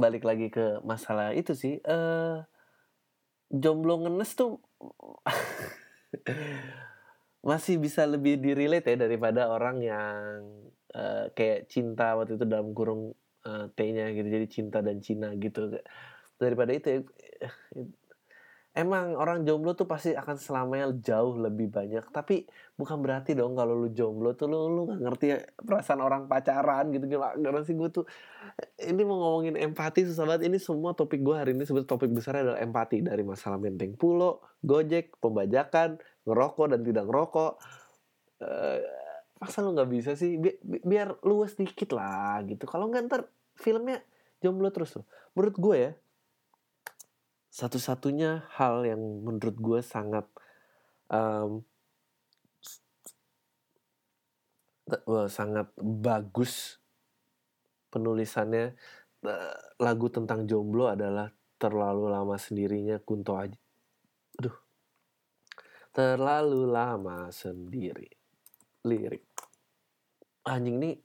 balik lagi ke masalah itu sih. Jomblo ngenes tuh masih bisa lebih direlate ya daripada orang yang kayak cinta waktu itu dalam kurung T-nya gitu, jadi cinta dan Cina gitu. Daripada itu ya, emang orang jomblo tuh pasti akan selamanya jauh lebih banyak. Tapi bukan berarti dong kalau lu jomblo tuh lu gak ngerti perasaan orang pacaran gitu. Karena sih gue tuh ini mau ngomongin empati susah banget. Ini semua topik gue hari ini sebetulnya topik besarnya adalah empati. Dari masalah Menteng Pulo, Gojek, pembajakan, ngerokok dan tidak ngerokok. Masa lu gak bisa sih? Biar luas dikit lah gitu. Kalau gak ntar filmnya jomblo terus loh. Menurut gue ya, satu-satunya hal yang menurut gue sangat sangat bagus penulisannya lagu tentang jomblo adalah Terlalu Lama Sendirinya Kunto Aji. Terlalu Lama Sendiri. Lirik. Anjing nih.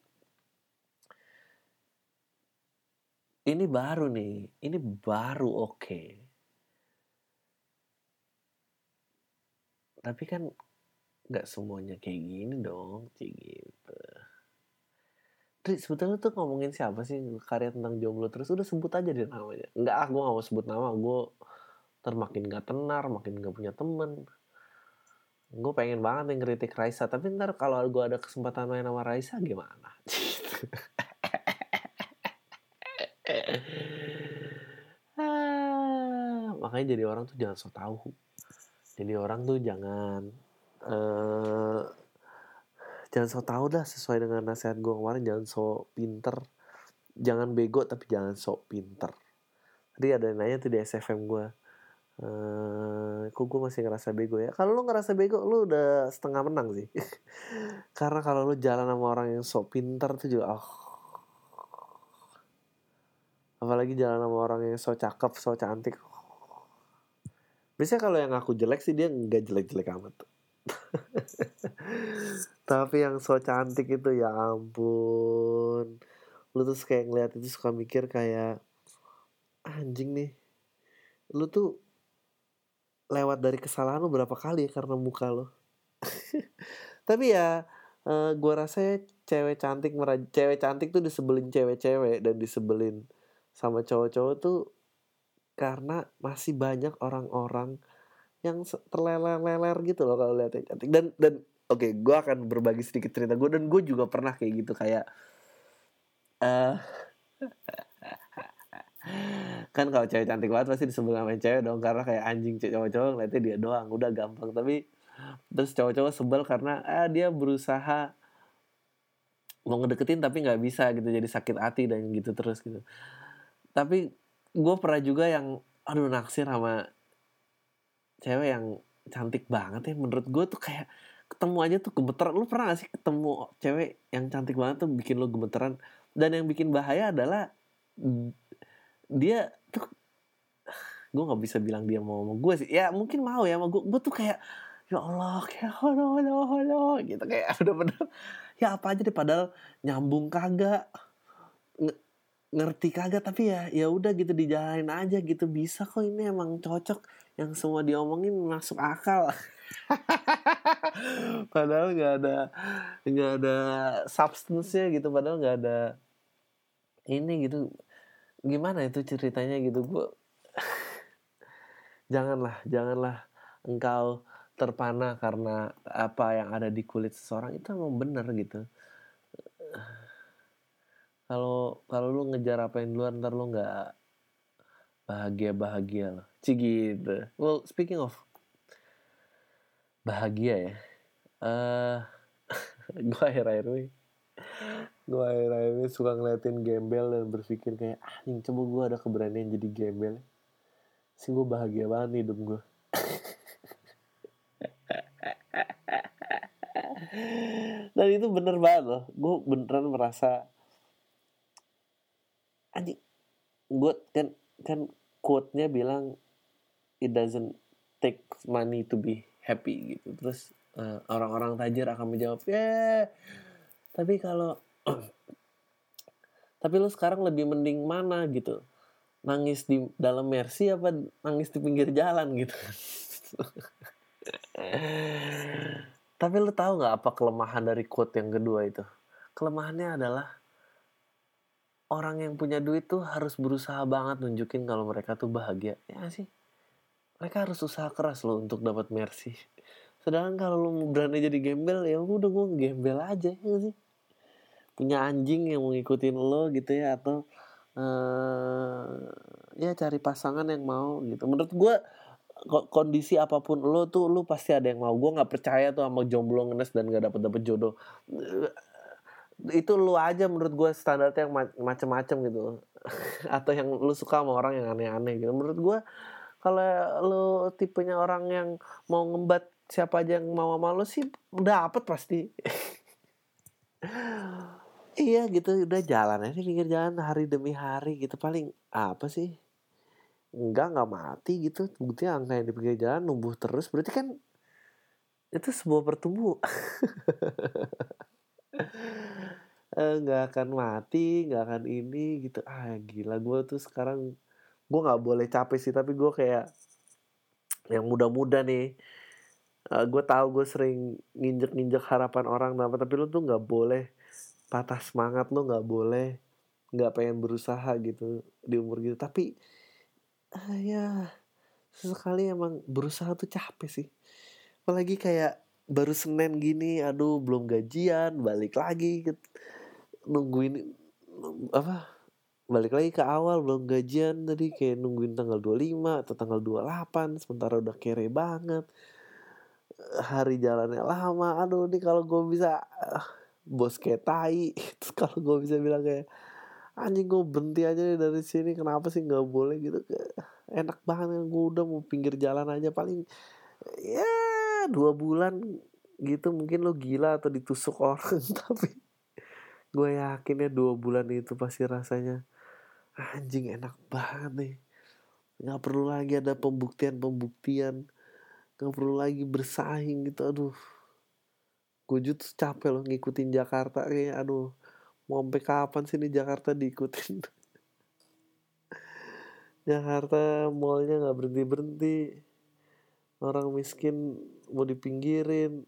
Ini baru nih, ini baru oke. Tapi kan nggak semuanya kayak gini dong, kayak gitu. Terus sebetulnya tuh ngomongin siapa sih karya tentang jomblo terus? Udah sebut aja deh namanya. Nggak, gue nggak mau sebut nama, gue termakin nggak tenar, makin nggak punya temen. Gue pengen banget yang kritik Raisa, tapi ntar kalau gue ada kesempatan main sama Raisa gimana? Gitu. Makanya jadi orang tuh jangan sok tahu. Jadi orang tuh jangan sok tahu dah, sesuai dengan nasihat gue kemarin. Jangan sok pinter, jangan bego tapi jangan sok pinter. Tadi ada yang nanya tuh di SFM gue, kok gue masih ngerasa bego ya? Kalau lo ngerasa bego lo udah setengah menang sih. Karena kalau lo jalan sama orang yang sok pinter tuh juga apalagi jalan sama orang yang so cakep, so cantik. Biasanya kalau yang aku jelek sih dia nggak jelek-jelek amat. Tapi yang so cantik itu ya ampun. Lu terus kayak ngeliat itu suka mikir kayak, anjing nih, lu tuh lewat dari kesalahan lu berapa kali ya karena muka lu. Tapi ya gue rasanya cewek cantik tuh disebelin cewek-cewek dan disebelin sama cowok-cowok tuh karena masih banyak orang-orang yang terleler-leler gitu loh kalau lihat yang cantik. Dan oke, gue akan berbagi sedikit cerita gue, dan gue juga pernah kayak gitu kayak kan kalau cewek cantik banget pasti disebelin sama cewek dong, karena kayak anjing cowok-cowok ngeliatnya dia doang, udah gampang. Tapi terus cowok-cowok sebel karena dia berusaha mau ngedeketin tapi nggak bisa gitu, jadi sakit hati dan gitu terus gitu. Tapi gue pernah juga yang naksir sama cewek yang cantik banget ya. Menurut gue tuh kayak ketemu aja tuh gemeteran. Lu pernah gak sih ketemu cewek yang cantik banget tuh bikin lu gemeteran? Dan yang bikin bahaya adalah dia tuh, gue gak bisa bilang dia mau sama gue sih. Ya mungkin mau ya sama gue. Gue tuh kayak ya Allah, kayak halo gitu, kayak bener-bener ya apa aja deh, padahal nyambung kagak, ngerti kagak, tapi ya udah gitu, dijalanin aja gitu. Bisa kok, ini emang cocok, yang semua diomongin masuk akal. Padahal nggak ada substance-nya gitu, padahal nggak ada ini gitu. gimana itu ceritanya gitu, gue janganlah engkau terpana karena apa yang ada di kulit seseorang itu emang benar gitu. Kalau lu ngejar apa yang di luar, ntar lu nggak bahagia lo, gitu. Well, speaking of bahagia ya, gue akhir-akhir ini suka ngeliatin gembel dan berpikir kayak anjing, coba gue ada keberanian jadi gembel sih, gue bahagia banget hidup gue. Dan itu bener banget loh, gue beneran merasa anjing. Gue kan quote-nya bilang it doesn't take money to be happy gitu. Terus orang-orang tajir akan menjawab, tapi lo sekarang lebih mending mana gitu, nangis di dalam Mercy apa nangis di pinggir jalan gitu. Tapi lo tahu nggak apa kelemahan dari quote yang kedua itu? Kelemahannya adalah orang yang punya duit tuh harus berusaha banget nunjukin kalau mereka tuh bahagia. Ya sih, mereka harus usaha keras loh untuk dapat Mercy. Sedangkan kalau lu berani jadi gembel, ya udah gue gembel aja, ya sih. Punya anjing yang mau ngikutin lo gitu ya, atau ya cari pasangan yang mau gitu. Menurut gue kondisi apapun lo tuh, lo pasti ada yang mau. Gue nggak percaya tuh sama jomblo ngenes dan nggak dapet jodoh. Itu lu aja menurut gue standarnya yang macem-macem gitu. Atau yang lu suka sama orang yang aneh-aneh gitu. Menurut gue kalau lu tipenya orang yang mau ngembat siapa aja yang mau sama lu sih dapet pasti. Iya gitu, udah jalan aja pinggir jalan hari demi hari gitu. Paling apa sih, Enggak mati gitu. Buktinya angka yang di pinggir jalan numbuh terus. Berarti kan itu sebuah pertumbuhan. Nggak akan mati, nggak akan ini gitu. Gila, gue tuh sekarang gue nggak boleh capek sih, tapi gue kayak yang muda-muda nih. Gue tahu gue sering nginjek harapan orang, tapi lo tuh nggak boleh patah semangat, lo nggak boleh nggak pengen berusaha gitu di umur gitu. Tapi ya sesekali emang berusaha tuh capek sih, apalagi kayak baru Senin gini, aduh belum gajian, balik lagi nungguin balik lagi ke awal, belum gajian tadi kayak nungguin tanggal 25 atau tanggal 28, sementara udah kere banget, hari jalannya lama. Aduh nih kalau gue bisa bos kayak tai. Terus kalau gue bisa bilang kayak anjing gue berhenti aja nih dari sini, kenapa sih nggak boleh gitu, enak banget kan gue udah mau pinggir jalan aja paling ya 2 bulan gitu. Mungkin lo gila atau ditusuk orang, tapi gue yakin ya 2 bulan itu pasti rasanya anjing enak banget nih, nggak perlu lagi ada pembuktian, nggak perlu lagi bersaing gitu. Aduh, gue juga capek loh ngikutin Jakarta kayak, aduh mau sampai kapan sih nih Jakarta diikutin. Jakarta mallnya nggak berhenti, orang miskin mau dipinggirin.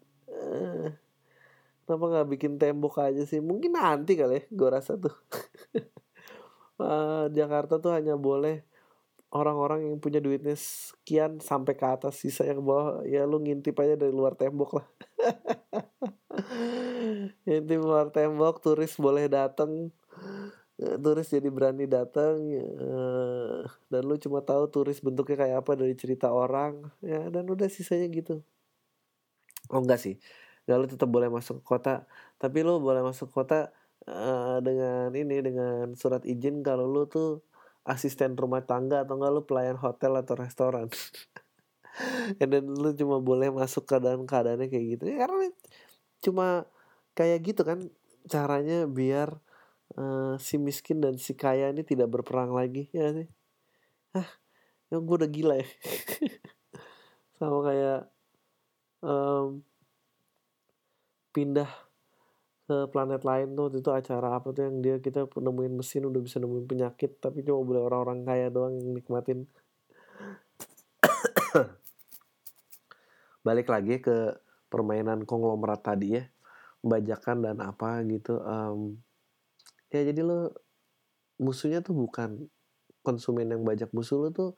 Kenapa gak bikin tembok aja sih? Mungkin nanti kali ya, gue rasa tuh. Jakarta tuh hanya boleh orang-orang yang punya duitnya sekian sampai ke atas, sisa yang bawah ya lu ngintip aja dari luar tembok lah. Ngintip luar tembok, turis boleh datang, turis jadi berani datang, dan lu cuma tahu turis bentuknya kayak apa dari cerita orang ya, dan udah sisanya gitu. Oh enggak sih, ya, lu tetap boleh masuk ke kota, tapi lu boleh masuk ke kota dengan surat izin kalau lu tuh asisten rumah tangga atau enggak lu pelayan hotel atau restoran. Dan lu cuma boleh masuk keadaannya kayak gitu ya, karena cuma kayak gitu kan caranya biar si miskin dan si kaya ini tidak berperang lagi, ya sih. Ya gue udah gila ya. Sama kayak pindah ke planet lain tuh, itu acara apa tuh yang dia kita nemuin mesin udah bisa nemuin penyakit, tapi cuma boleh orang-orang kaya doang yang nikmatin. Balik lagi ke permainan konglomerat tadi ya, bajakan dan apa gitu. Ya jadi lo musuhnya tuh bukan konsumen yang bajak musuh lu tuh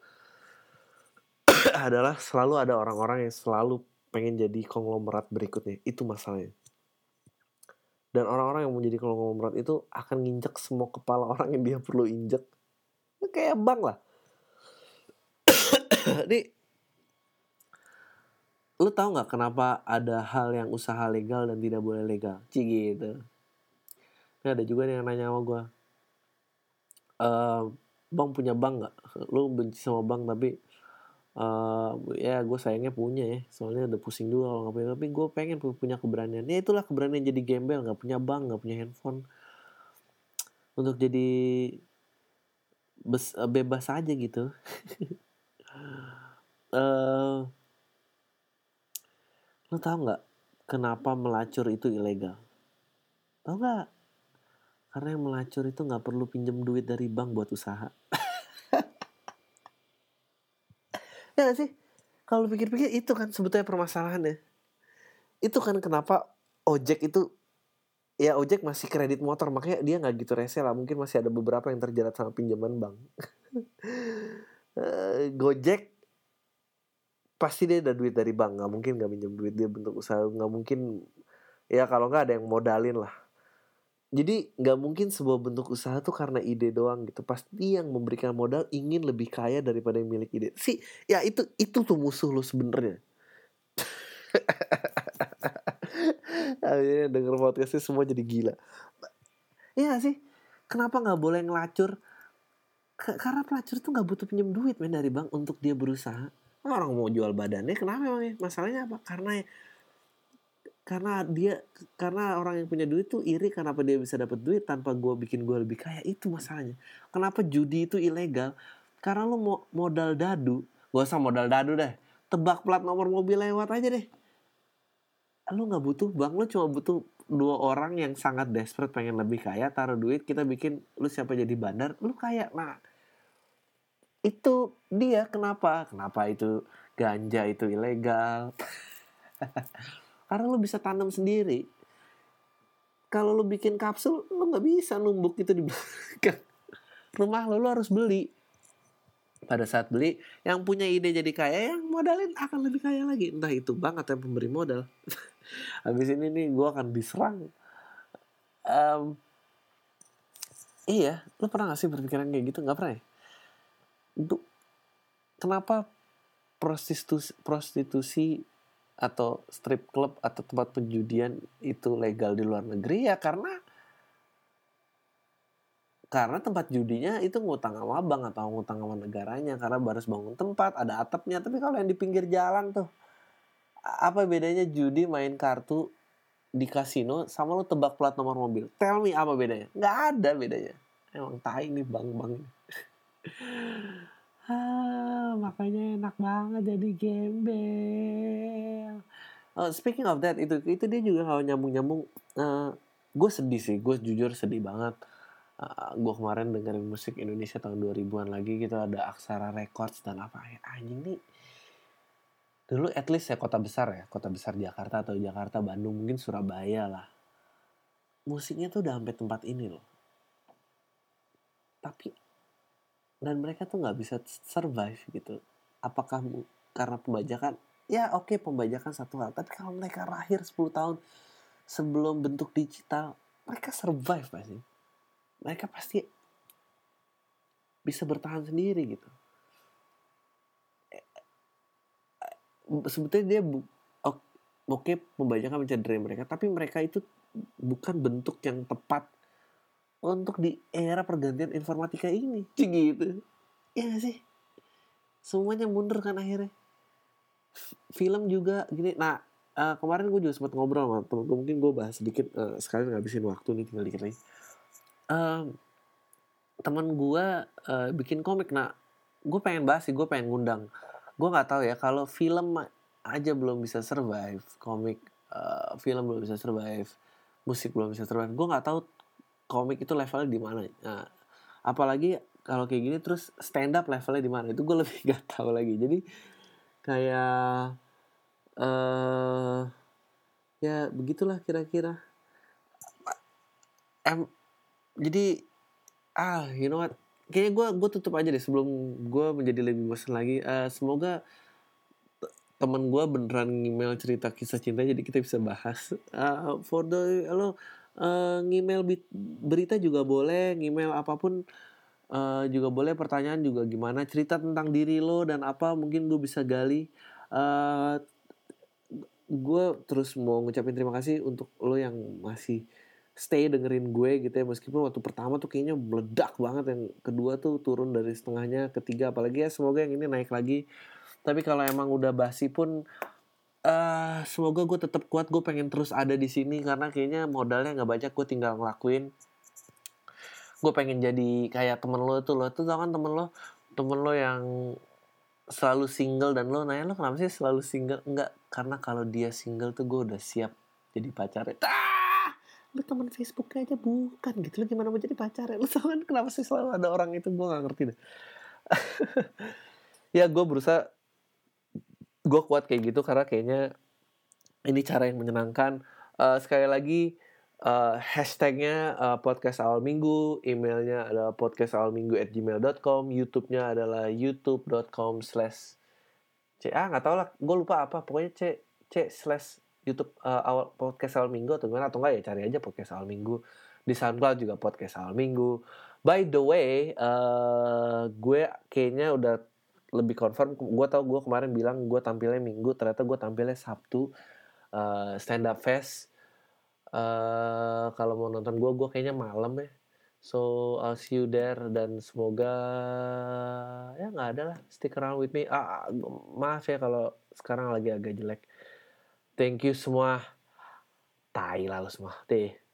adalah selalu ada orang-orang yang selalu pengen jadi konglomerat berikutnya. Itu masalahnya. Dan orang-orang yang mau jadi konglomerat itu akan nginjek semua kepala orang yang dia perlu injek. Kayak bank lah. Jadi, lu tau gak kenapa ada hal yang usaha legal dan tidak boleh legal? Gitu. Nah, ada juga yang nanya sama gue. Bang punya bank gak? Lu benci sama bank tapi... ya gue sayangnya punya ya, soalnya udah pusing dulu kalau nggak punya, tapi gue pengen punya keberanian. Ya itulah keberanian jadi gembel, nggak punya bank, nggak punya handphone, untuk jadi bebas aja gitu. Lo tau nggak kenapa melacur itu ilegal? Tau nggak? Karena yang melacur itu nggak perlu pinjem duit dari bank buat usaha. Ya gak sih? Kalau pikir-pikir itu kan sebetulnya permasalahannya. Itu kan kenapa ojek itu, ya ojek masih kredit motor, makanya dia gak gitu rese lah. Mungkin masih ada beberapa yang terjerat sama pinjaman bank. Gojek pasti dia ada duit dari bank, gak mungkin gak minjem duit dia bentuk usaha, gak mungkin. Ya kalau gak ada yang modalin lah. Jadi gak mungkin sebuah bentuk usaha tuh karena ide doang gitu. Pasti yang memberikan modal ingin lebih kaya daripada yang milik ide. Si, ya itu tuh musuh lo sebenarnya. Akhirnya denger podcastnya semua jadi gila. Iya sih. Kenapa gak boleh ngelacur? Karena pelacur tuh gak butuh pinjam duit men dari bank untuk dia berusaha. Orang mau jual badannya kenapa emangnya? Masalahnya apa? Karena orang yang punya duit tuh iri kenapa dia bisa dapat duit tanpa gue bikin gue lebih kaya. Itu masalahnya. Kenapa judi itu ilegal? Karena lo mau modal dadu. Gak usah modal dadu deh. Tebak plat nomor mobil lewat aja deh. Lo gak butuh bank. Lo cuma butuh dua orang yang sangat desperate pengen lebih kaya. Taruh duit kita bikin lo siapa jadi bandar. Lo kaya. Nah itu dia kenapa. Kenapa itu ganja itu ilegal. Karena lo bisa tanam sendiri. Kalau lo bikin kapsul, lo gak bisa numbuk itu di belakang rumah lo harus beli. Pada saat beli, yang punya ide jadi kaya, yang modalin akan lebih kaya lagi. Entah itu bank atau yang pemberi modal. Habis ini nih, gue akan diserang. Iya, lo pernah gak sih berpikiran kayak gitu? Gak pernah ya? Kenapa prostitusi atau strip club atau tempat penjudian itu legal di luar negeri? Ya karena tempat judinya itu ngutang sama bank atau ngutang sama negaranya, karena harus bangun tempat, ada atapnya. Tapi kalau yang di pinggir jalan tuh, apa bedanya judi main kartu di kasino sama lu tebak plat nomor mobil? Tell me apa bedanya? Nggak ada bedanya. Emang tai nih bang-bang. Makanya enak banget jadi gembel. Speaking of that, itu dia juga kalau nyambung-nyambung. Gue sedih sih, gue jujur sedih banget. Gue kemarin dengerin musik Indonesia tahun 2000-an lagi gitu. Ada Aksara Records dan apa anjing nih. Dulu at least ya, kota besar Jakarta atau Jakarta, Bandung, mungkin Surabaya lah. Musiknya tuh udah sampai tempat ini loh. Dan mereka tuh gak bisa survive gitu. Apakah karena pembajakan? Ya oke, pembajakan satu hal. Tapi kalau mereka lahir 10 tahun sebelum bentuk digital, mereka survive pasti. Mereka pasti bisa bertahan sendiri gitu. Sebetulnya dia oke, pembajakan mencederai mereka. Tapi mereka itu bukan bentuk yang tepat untuk di era pergantian informatika ini. Gitu. Ya gak sih? Semuanya mundur kan akhirnya. Film juga gini. Nah kemarin gue juga sempat ngobrol sama temen gue. Mungkin gue bahas sedikit. Sekalian ngabisin waktu nih, tinggal dikit lagi. Temen gue bikin komik. Nah gue pengen bahas sih. Gue pengen ngundang. Gue gak tahu ya. Kalau film aja belum bisa survive. Komik. Film belum bisa survive. Musik belum bisa survive. Gue gak tahu komik itu levelnya di mana. Nah, apalagi kalau kayak gini terus stand up levelnya di mana? Itu gue lebih gak tahu lagi. Jadi kayak ya begitulah kira-kira. Jadi you know what? kayaknya gue tutup aja deh sebelum gue menjadi lebih bosan lagi. Semoga teman gue beneran email cerita kisah cinta, jadi kita bisa bahas. For the lo email berita juga boleh, email apapun juga boleh, pertanyaan juga gimana, cerita tentang diri lo dan apa mungkin gue bisa gali. Gue terus mau ngucapin terima kasih untuk lo yang masih stay dengerin gue gitu ya, meskipun waktu pertama tuh kayaknya meledak banget, yang kedua tuh turun dari setengahnya, ketiga apalagi ya, semoga yang ini naik lagi. Tapi kalau emang udah basi pun semoga gue tetap kuat, gue pengen terus ada di sini karena kayaknya modalnya nggak banyak, gue tinggal ngelakuin. Gue pengen jadi kayak temen lo tuh, lo tuh tau kan temen lo yang selalu single dan lo nanya lo kenapa sih selalu single. Enggak, karena kalau dia single tuh gue udah siap jadi pacarnya. Lo teman Facebooknya aja bukan gitu, lo gimana mau jadi pacarnya? Lo tau kan kenapa sih selalu ada orang itu, gue nggak ngerti deh. Ya gue berusaha, gue kuat kayak gitu karena kayaknya ini cara yang menyenangkan. Sekali lagi hashtagnya podcast awal minggu, emailnya adalah podcastawalminggu@gmail.com, YouTube-nya adalah youtube.com/c nggak tahu lah, gue lupa apa, pokoknya c/youtube awal podcast awal minggu atau gimana, atau enggak ya cari aja podcast awal minggu di SoundCloud juga podcast awal minggu. By the way, gue kayaknya udah lebih confirm, gue tau gue kemarin bilang gue tampilnya Minggu, ternyata gue tampilnya Sabtu, stand up fest. Kalau mau nonton gue kayaknya malam ya. So I'll see you there. Dan semoga ya gak ada lah, stick around with me. Maaf ya kalau sekarang lagi agak jelek. Thank you semua. Tai lalu semua.